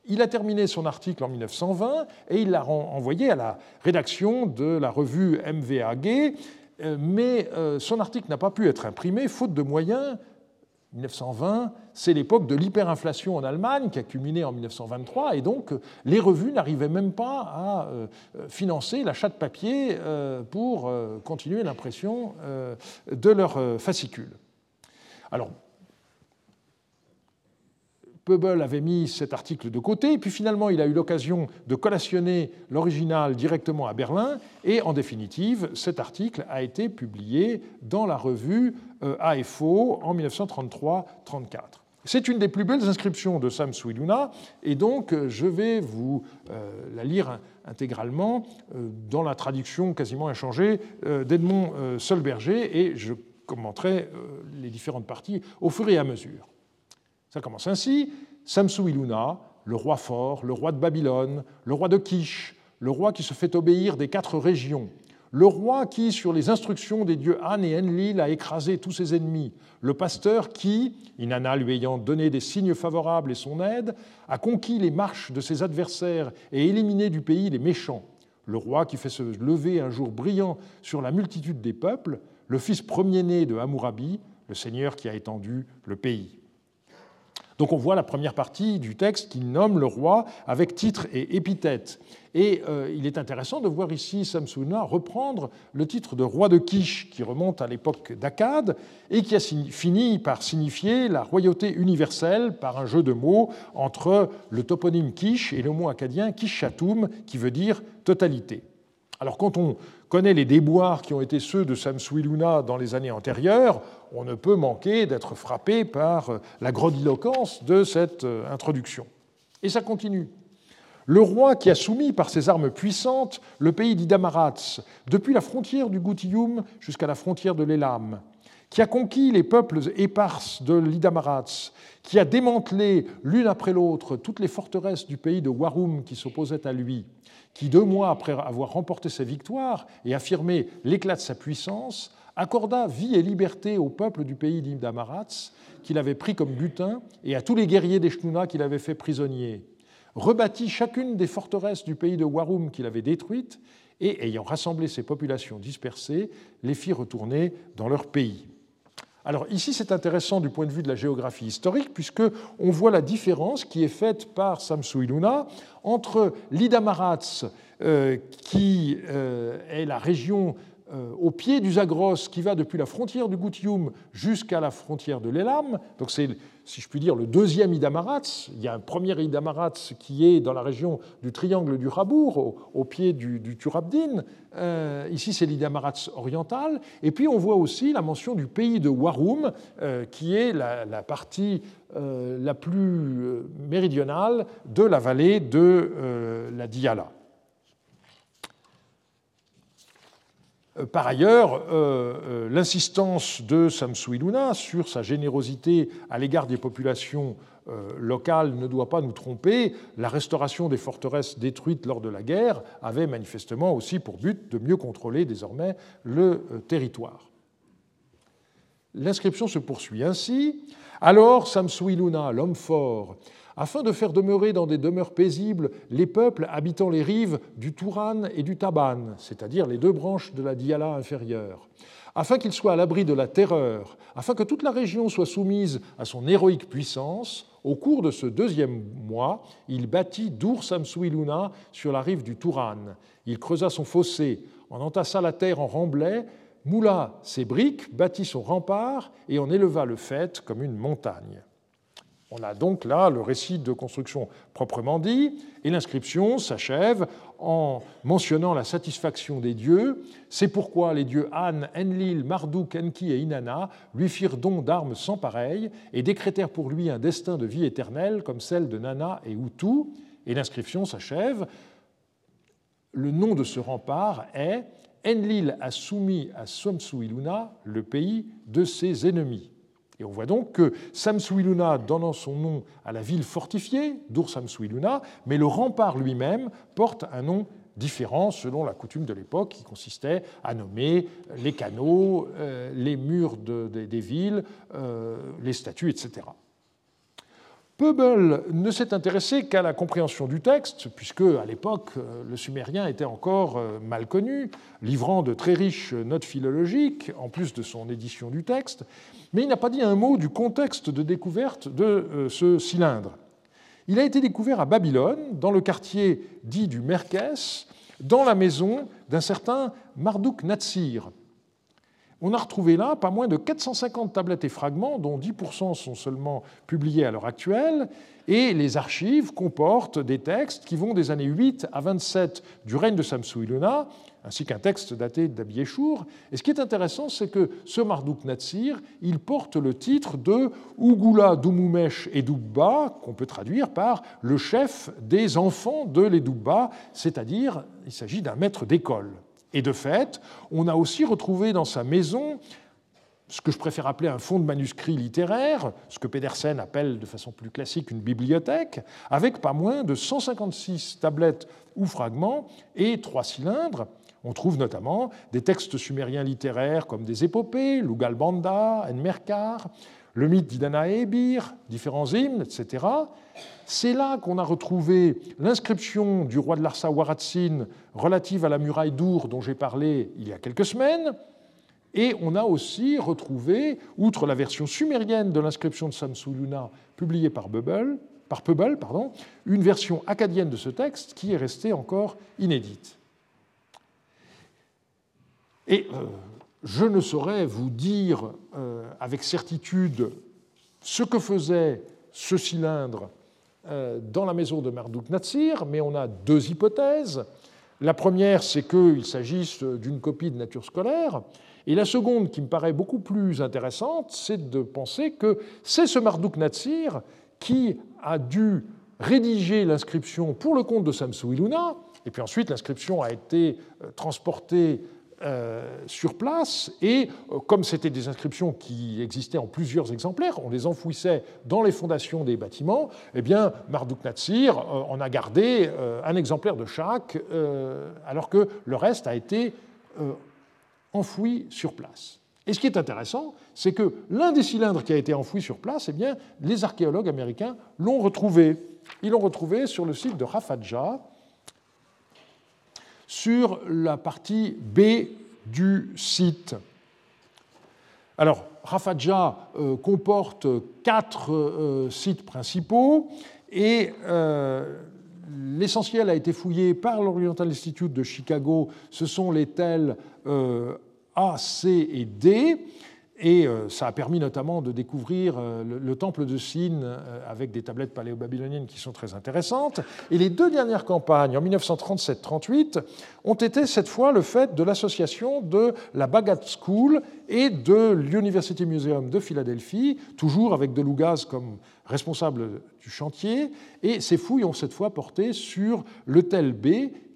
Il a terminé son article en 1920 et il l'a envoyé à la rédaction de la revue MVAG, mais son article n'a pas pu être imprimé faute de moyens. 1920, c'est l'époque de l'hyperinflation en Allemagne qui a culminé en 1923, et donc les revues n'arrivaient même pas à financer l'achat de papier pour continuer l'impression de leurs fascicules. Alors, Pöbel avait mis cet article de côté, et puis finalement il a eu l'occasion de collationner l'original directement à Berlin, et en définitive, cet article a été publié dans la revue AFO en 1933-34. C'est une des plus belles inscriptions de Samsu Iluna, et donc je vais vous la lire intégralement dans la traduction quasiment inchangée d'Edmond Solberger, et je commenterai les différentes parties au fur et à mesure. Ça commence ainsi. Samsu Iluna, le roi fort, le roi de Babylone, le roi de Kish, le roi qui se fait obéir des 4 régions, le roi qui, sur les instructions des dieux An et Enlil, a écrasé tous ses ennemis, le pasteur qui, Inanna lui ayant donné des signes favorables et son aide, a conquis les marches de ses adversaires et éliminé du pays les méchants, le roi qui fait se lever un jour brillant sur la multitude des peuples, le fils premier-né de Hammurabi, le seigneur qui a étendu le pays. Donc on voit la première partie du texte qui nomme le roi avec titre et épithète. Et il est intéressant de voir ici Samsu Iluna reprendre le titre de roi de Kish, qui remonte à l'époque d'Akkad, et qui a fini par signifier la royauté universelle par un jeu de mots entre le toponyme Kish et le mot akkadien Kishatum, qui veut dire totalité. Alors quand on connaît les déboires qui ont été ceux de Samsu Iluna dans les années antérieures, on ne peut manquer d'être frappé par la grandiloquence de cette introduction. Et ça continue. Le roi qui a soumis par ses armes puissantes le pays d'Idamaratz, depuis la frontière du Gutium jusqu'à la frontière de l'Elam, qui a conquis les peuples éparses de l'Idamaratz, qui a démantelé l'une après l'autre toutes les forteresses du pays de Warum qui s'opposaient à lui, qui, 2 mois après avoir remporté sa victoire et affirmé l'éclat de sa puissance, accorda vie et liberté au peuple du pays d'Idamaratz, qu'il avait pris comme butin, et à tous les guerriers des Shnuna qu'il avait fait prisonniers, rebâtit chacune des forteresses du pays de Warum qu'il avait détruites, et, ayant rassemblé ses populations dispersées, les fit retourner dans leur pays. Alors ici, c'est intéressant du point de vue de la géographie historique, puisqu'on voit la différence qui est faite par Samsu Iluna entre l'Idamaratz, qui est la région au pied du Zagros qui va depuis la frontière du Goutium jusqu'à la frontière de l'Elam. Donc c'est, si je puis dire, le deuxième Idamaratz. Il y a un premier Idamaratz qui est dans la région du triangle du Habour, au pied du Turabdin. Ici, c'est l'Idamaratz oriental. Et puis, on voit aussi la mention du pays de Waroum, qui est la partie la plus méridionale de la vallée de la Diyala. Par ailleurs, l'insistance de Samsuiluna sur sa générosité à l'égard des populations locales ne doit pas nous tromper. La restauration des forteresses détruites lors de la guerre avait manifestement aussi pour but de mieux contrôler désormais le territoire. L'inscription se poursuit ainsi. Alors Samsuiluna, l'homme fort, afin de faire demeurer dans des demeures paisibles les peuples habitant les rives du Touran et du Taban, c'est-à-dire les deux branches de la Diyala inférieure, afin qu'ils soient à l'abri de la terreur, afin que toute la région soit soumise à son héroïque puissance, au cours de ce deuxième mois, il bâtit Dour Samsuiluna sur la rive du Touran. Il creusa son fossé, en entassa la terre en remblai, moula ses briques, bâtit son rempart et en éleva le faîte comme une montagne. On a donc là le récit de construction proprement dit, et l'inscription s'achève en mentionnant la satisfaction des dieux. C'est pourquoi les dieux An, Enlil, Marduk, Enki et Inanna lui firent don d'armes sans pareilles et décrétèrent pour lui un destin de vie éternelle comme celle de Nana et Utu. Et l'inscription s'achève. Le nom de ce rempart est « Enlil a soumis à Samsuiluna le pays de ses ennemis ». Et on voit donc que Samsuiluna donnant son nom à la ville fortifiée, Dour Samsuiluna, mais le rempart lui-même porte un nom différent selon la coutume de l'époque qui consistait à nommer les canaux, les murs des villes, les statues, etc. Pöbel ne s'est intéressé qu'à la compréhension du texte, puisque à l'époque, le sumérien était encore mal connu, livrant de très riches notes philologiques, en plus de son édition du texte, mais il n'a pas dit un mot du contexte de découverte de ce cylindre. Il a été découvert à Babylone, dans le quartier dit du Merkès, dans la maison d'un certain Marduk Natsir. On a retrouvé là pas moins de 450 tablettes et fragments, dont 10% sont seulement publiés à l'heure actuelle, et les archives comportent des textes qui vont des années 8 à 27 du règne de Samsuiluna, ainsi qu'un texte daté d'Abieshur. Et ce qui est intéressant, c'est que ce Marduk Natsir, il porte le titre de Ougula Dumumesh Edubba, qu'on peut traduire par le chef des enfants de l'Edubba, c'est-à-dire il s'agit d'un maître d'école. Et de fait, on a aussi retrouvé dans sa maison ce que je préfère appeler un fonds de manuscrits littéraires, ce que Pedersen appelle de façon plus classique une bibliothèque, avec pas moins de 156 tablettes ou fragments et 3 cylindres. On trouve notamment des textes sumériens littéraires comme des épopées, l'Ugalbanda, Enmerkar, le mythe d'Idana et Ebir, différents hymnes, etc. C'est là qu'on a retrouvé l'inscription du roi de Larsa Waratsin relative à la muraille d'Our dont j'ai parlé il y a quelques semaines. Et on a aussi retrouvé, outre la version sumérienne de l'inscription de Samsuiluna publiée par Pöbel, une version akkadienne de ce texte qui est restée encore inédite. Et je ne saurais vous dire avec certitude ce que faisait ce cylindre dans la maison de Marduk Natsir, mais on a 2 hypothèses. La première, c'est qu'il s'agisse d'une copie de nature scolaire, et la seconde, qui me paraît beaucoup plus intéressante, c'est de penser que c'est ce Marduk Natsir qui a dû rédiger l'inscription pour le compte de Samsuiluna, et puis ensuite l'inscription a été transportée sur place, et comme c'était des inscriptions qui existaient en plusieurs exemplaires, on les enfouissait dans les fondations des bâtiments, eh bien Marduk Natsir en a gardé un exemplaire de chaque, alors que le reste a été enfoui sur place. Et ce qui est intéressant, c'est que l'un des cylindres qui a été enfoui sur place, eh bien, les archéologues américains l'ont retrouvé. Ils l'ont retrouvé sur le site de Rafadja, sur la partie B du site. Alors, Rafadja comporte 4 sites principaux et L'essentiel a été fouillé par l'Oriental Institute de Chicago. Ce sont les tels A, C et D. Et ça a permis notamment de découvrir le temple de Sin avec des tablettes paléo-babyloniennes qui sont très intéressantes. Et les deux dernières campagnes, en 1937-38, ont été cette fois le fait de l'association de la Bagdad School et de l'University Museum de Philadelphie, toujours avec De Lugas comme responsable du chantier. Et ces fouilles ont cette fois porté sur l'autel B,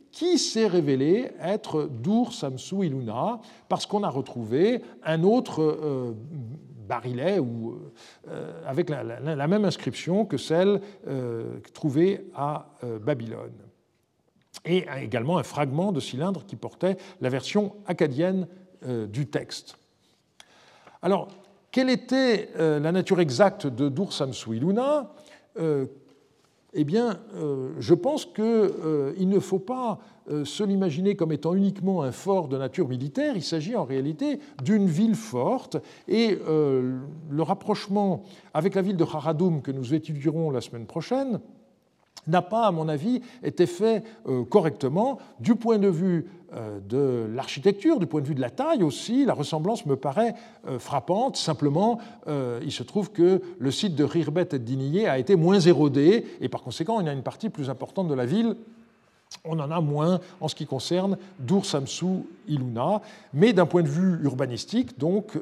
qui s'est révélé être Dur Samsu Iluna, parce qu'on a retrouvé un autre barillet ou, avec la même inscription que celle trouvée à Babylone. Et également un fragment de cylindre qui portait la version akkadienne du texte. Alors, quelle était la nature exacte de Dur Samsu Iluna? Eh bien, je pense qu'il ne faut pas se l'imaginer comme étant uniquement un fort de nature militaire. Il s'agit en réalité d'une ville forte. Et le rapprochement avec la ville de Kharadoum, que nous étudierons la semaine prochaine, n'a pas, à mon avis, été fait correctement du point de vue de l'architecture, du point de vue de la taille aussi. La ressemblance me paraît frappante. Simplement, il se trouve que le site de Rirbet et Diniyeh a été moins érodé et par conséquent, il y a une partie plus importante de la ville. On en a moins en ce qui concerne Dur Samsu Iluna. Mais d'un point de vue urbanistique, donc,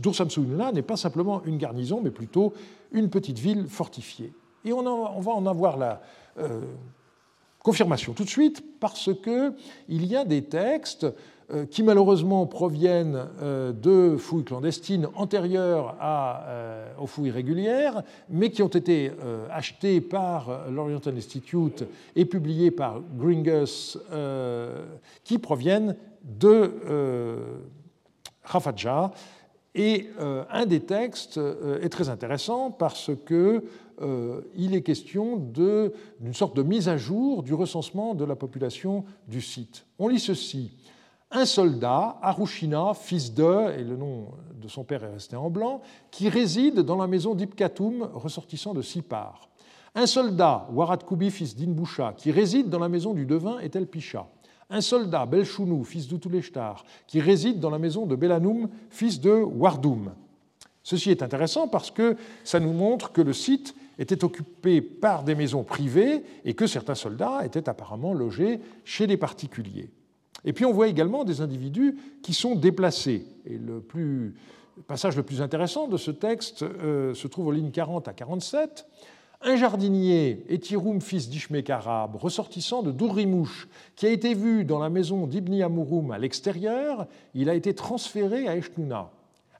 Dur Samsu Iluna n'est pas simplement une garnison, mais plutôt une petite ville fortifiée. Et on va en avoir la confirmation tout de suite, parce qu'il y a des textes qui malheureusement proviennent de fouilles clandestines antérieures aux fouilles régulières, mais qui ont été achetés par l'Oriental Institute et publiés par Gringus, qui proviennent de Rafaja. Et un des textes est très intéressant parce que il est question d'une sorte de mise à jour du recensement de la population du site. On lit ceci. Un soldat, Harushina, fils de, et le nom de son père est resté en blanc, qui réside dans la maison d'Ibkatoum, ressortissant de Sipar. Un soldat, Waradkubi, fils d'Inboucha, qui réside dans la maison du devin Etelpisha. Un soldat, Belchounou, fils d'Outuleshtar, qui réside dans la maison de Belanoum, fils de Wardoum. Ceci est intéressant parce que ça nous montre que le site était occupé par des maisons privées et que certains soldats étaient apparemment logés chez des particuliers. Et puis on voit également des individus qui sont déplacés. Et le passage le plus intéressant de ce texte se trouve aux lignes 40 à 47. Un jardinier, Etiroum, fils d'Ishmekarab, ressortissant de Dourrimouche, qui a été vu dans la maison d'Ibni Amouroum à l'extérieur, il a été transféré à Eshnouna.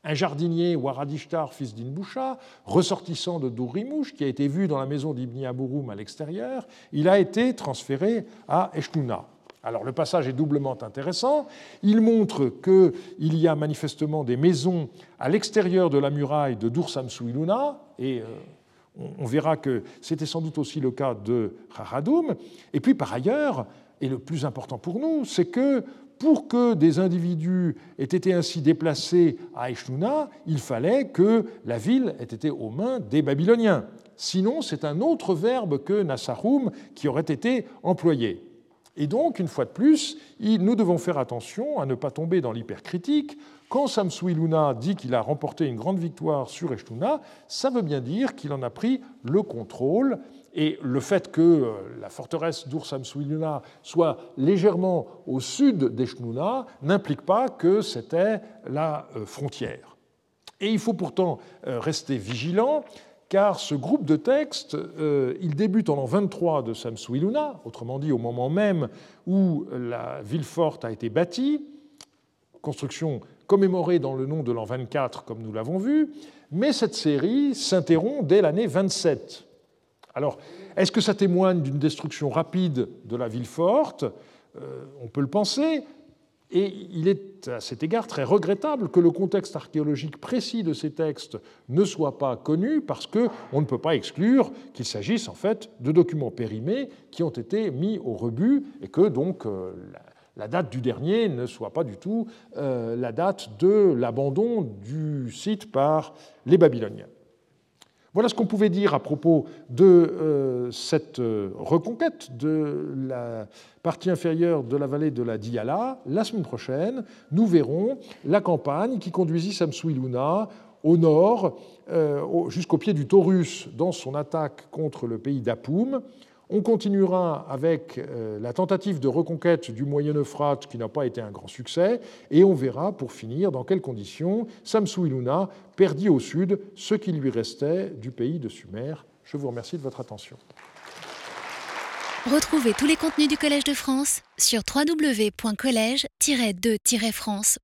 Un jardinier, Waradishtar, fils d'Inboucha, ressortissant de Dourrimouche, qui a été vu dans la maison d'Ibni Amouroum à l'extérieur, il a été transféré à Eshnouna. Alors le passage est doublement intéressant. Il montre qu'il y a manifestement des maisons à l'extérieur de la muraille de Dur Samsu Iluna, et on verra que c'était sans doute aussi le cas de Kharadoum. Et puis par ailleurs, et le plus important pour nous, c'est que pour que des individus aient été ainsi déplacés à Eshnouna, il fallait que la ville ait été aux mains des Babyloniens. Sinon, c'est un autre verbe que Nassaroum qui aurait été employé. Et donc, une fois de plus, nous devons faire attention à ne pas tomber dans l'hypercritique. Quand Samsu Iluna dit qu'il a remporté une grande victoire sur Eshnouna, ça veut bien dire qu'il en a pris le contrôle. Et le fait que la forteresse Dur Samsu Iluna soit légèrement au sud d'Eshnouna n'implique pas que c'était la frontière. Et il faut pourtant rester vigilant, car ce groupe de textes, il débute en l'an 23 de Samsu Iluna, autrement dit au moment même où la ville forte a été bâtie, construction commémorée dans le nom de l'an 24, comme nous l'avons vu, mais cette série s'interrompt dès l'année 27. Alors, est-ce que ça témoigne d'une destruction rapide de la ville forte ? On peut le penser, et il est à cet égard très regrettable que le contexte archéologique précis de ces textes ne soit pas connu, parce qu'on ne peut pas exclure qu'il s'agisse en fait de documents périmés qui ont été mis au rebut et que donc la date du dernier ne soit pas du tout la date de l'abandon du site par les Babyloniens. Voilà ce qu'on pouvait dire à propos de cette reconquête de la partie inférieure de la vallée de la Diyala. La semaine prochaine, nous verrons la campagne qui conduisit Samsuiluna au nord jusqu'au pied du Taurus dans son attaque contre le pays d'Apoum. On continuera avec la tentative de reconquête du Moyen-Euphrate qui n'a pas été un grand succès, et on verra pour finir dans quelles conditions Samsuiluna perdit au sud ce qui lui restait du pays de Sumer. Je vous remercie de votre attention. Retrouvez tous les contenus du Collège de France sur www.college-2-france.fr.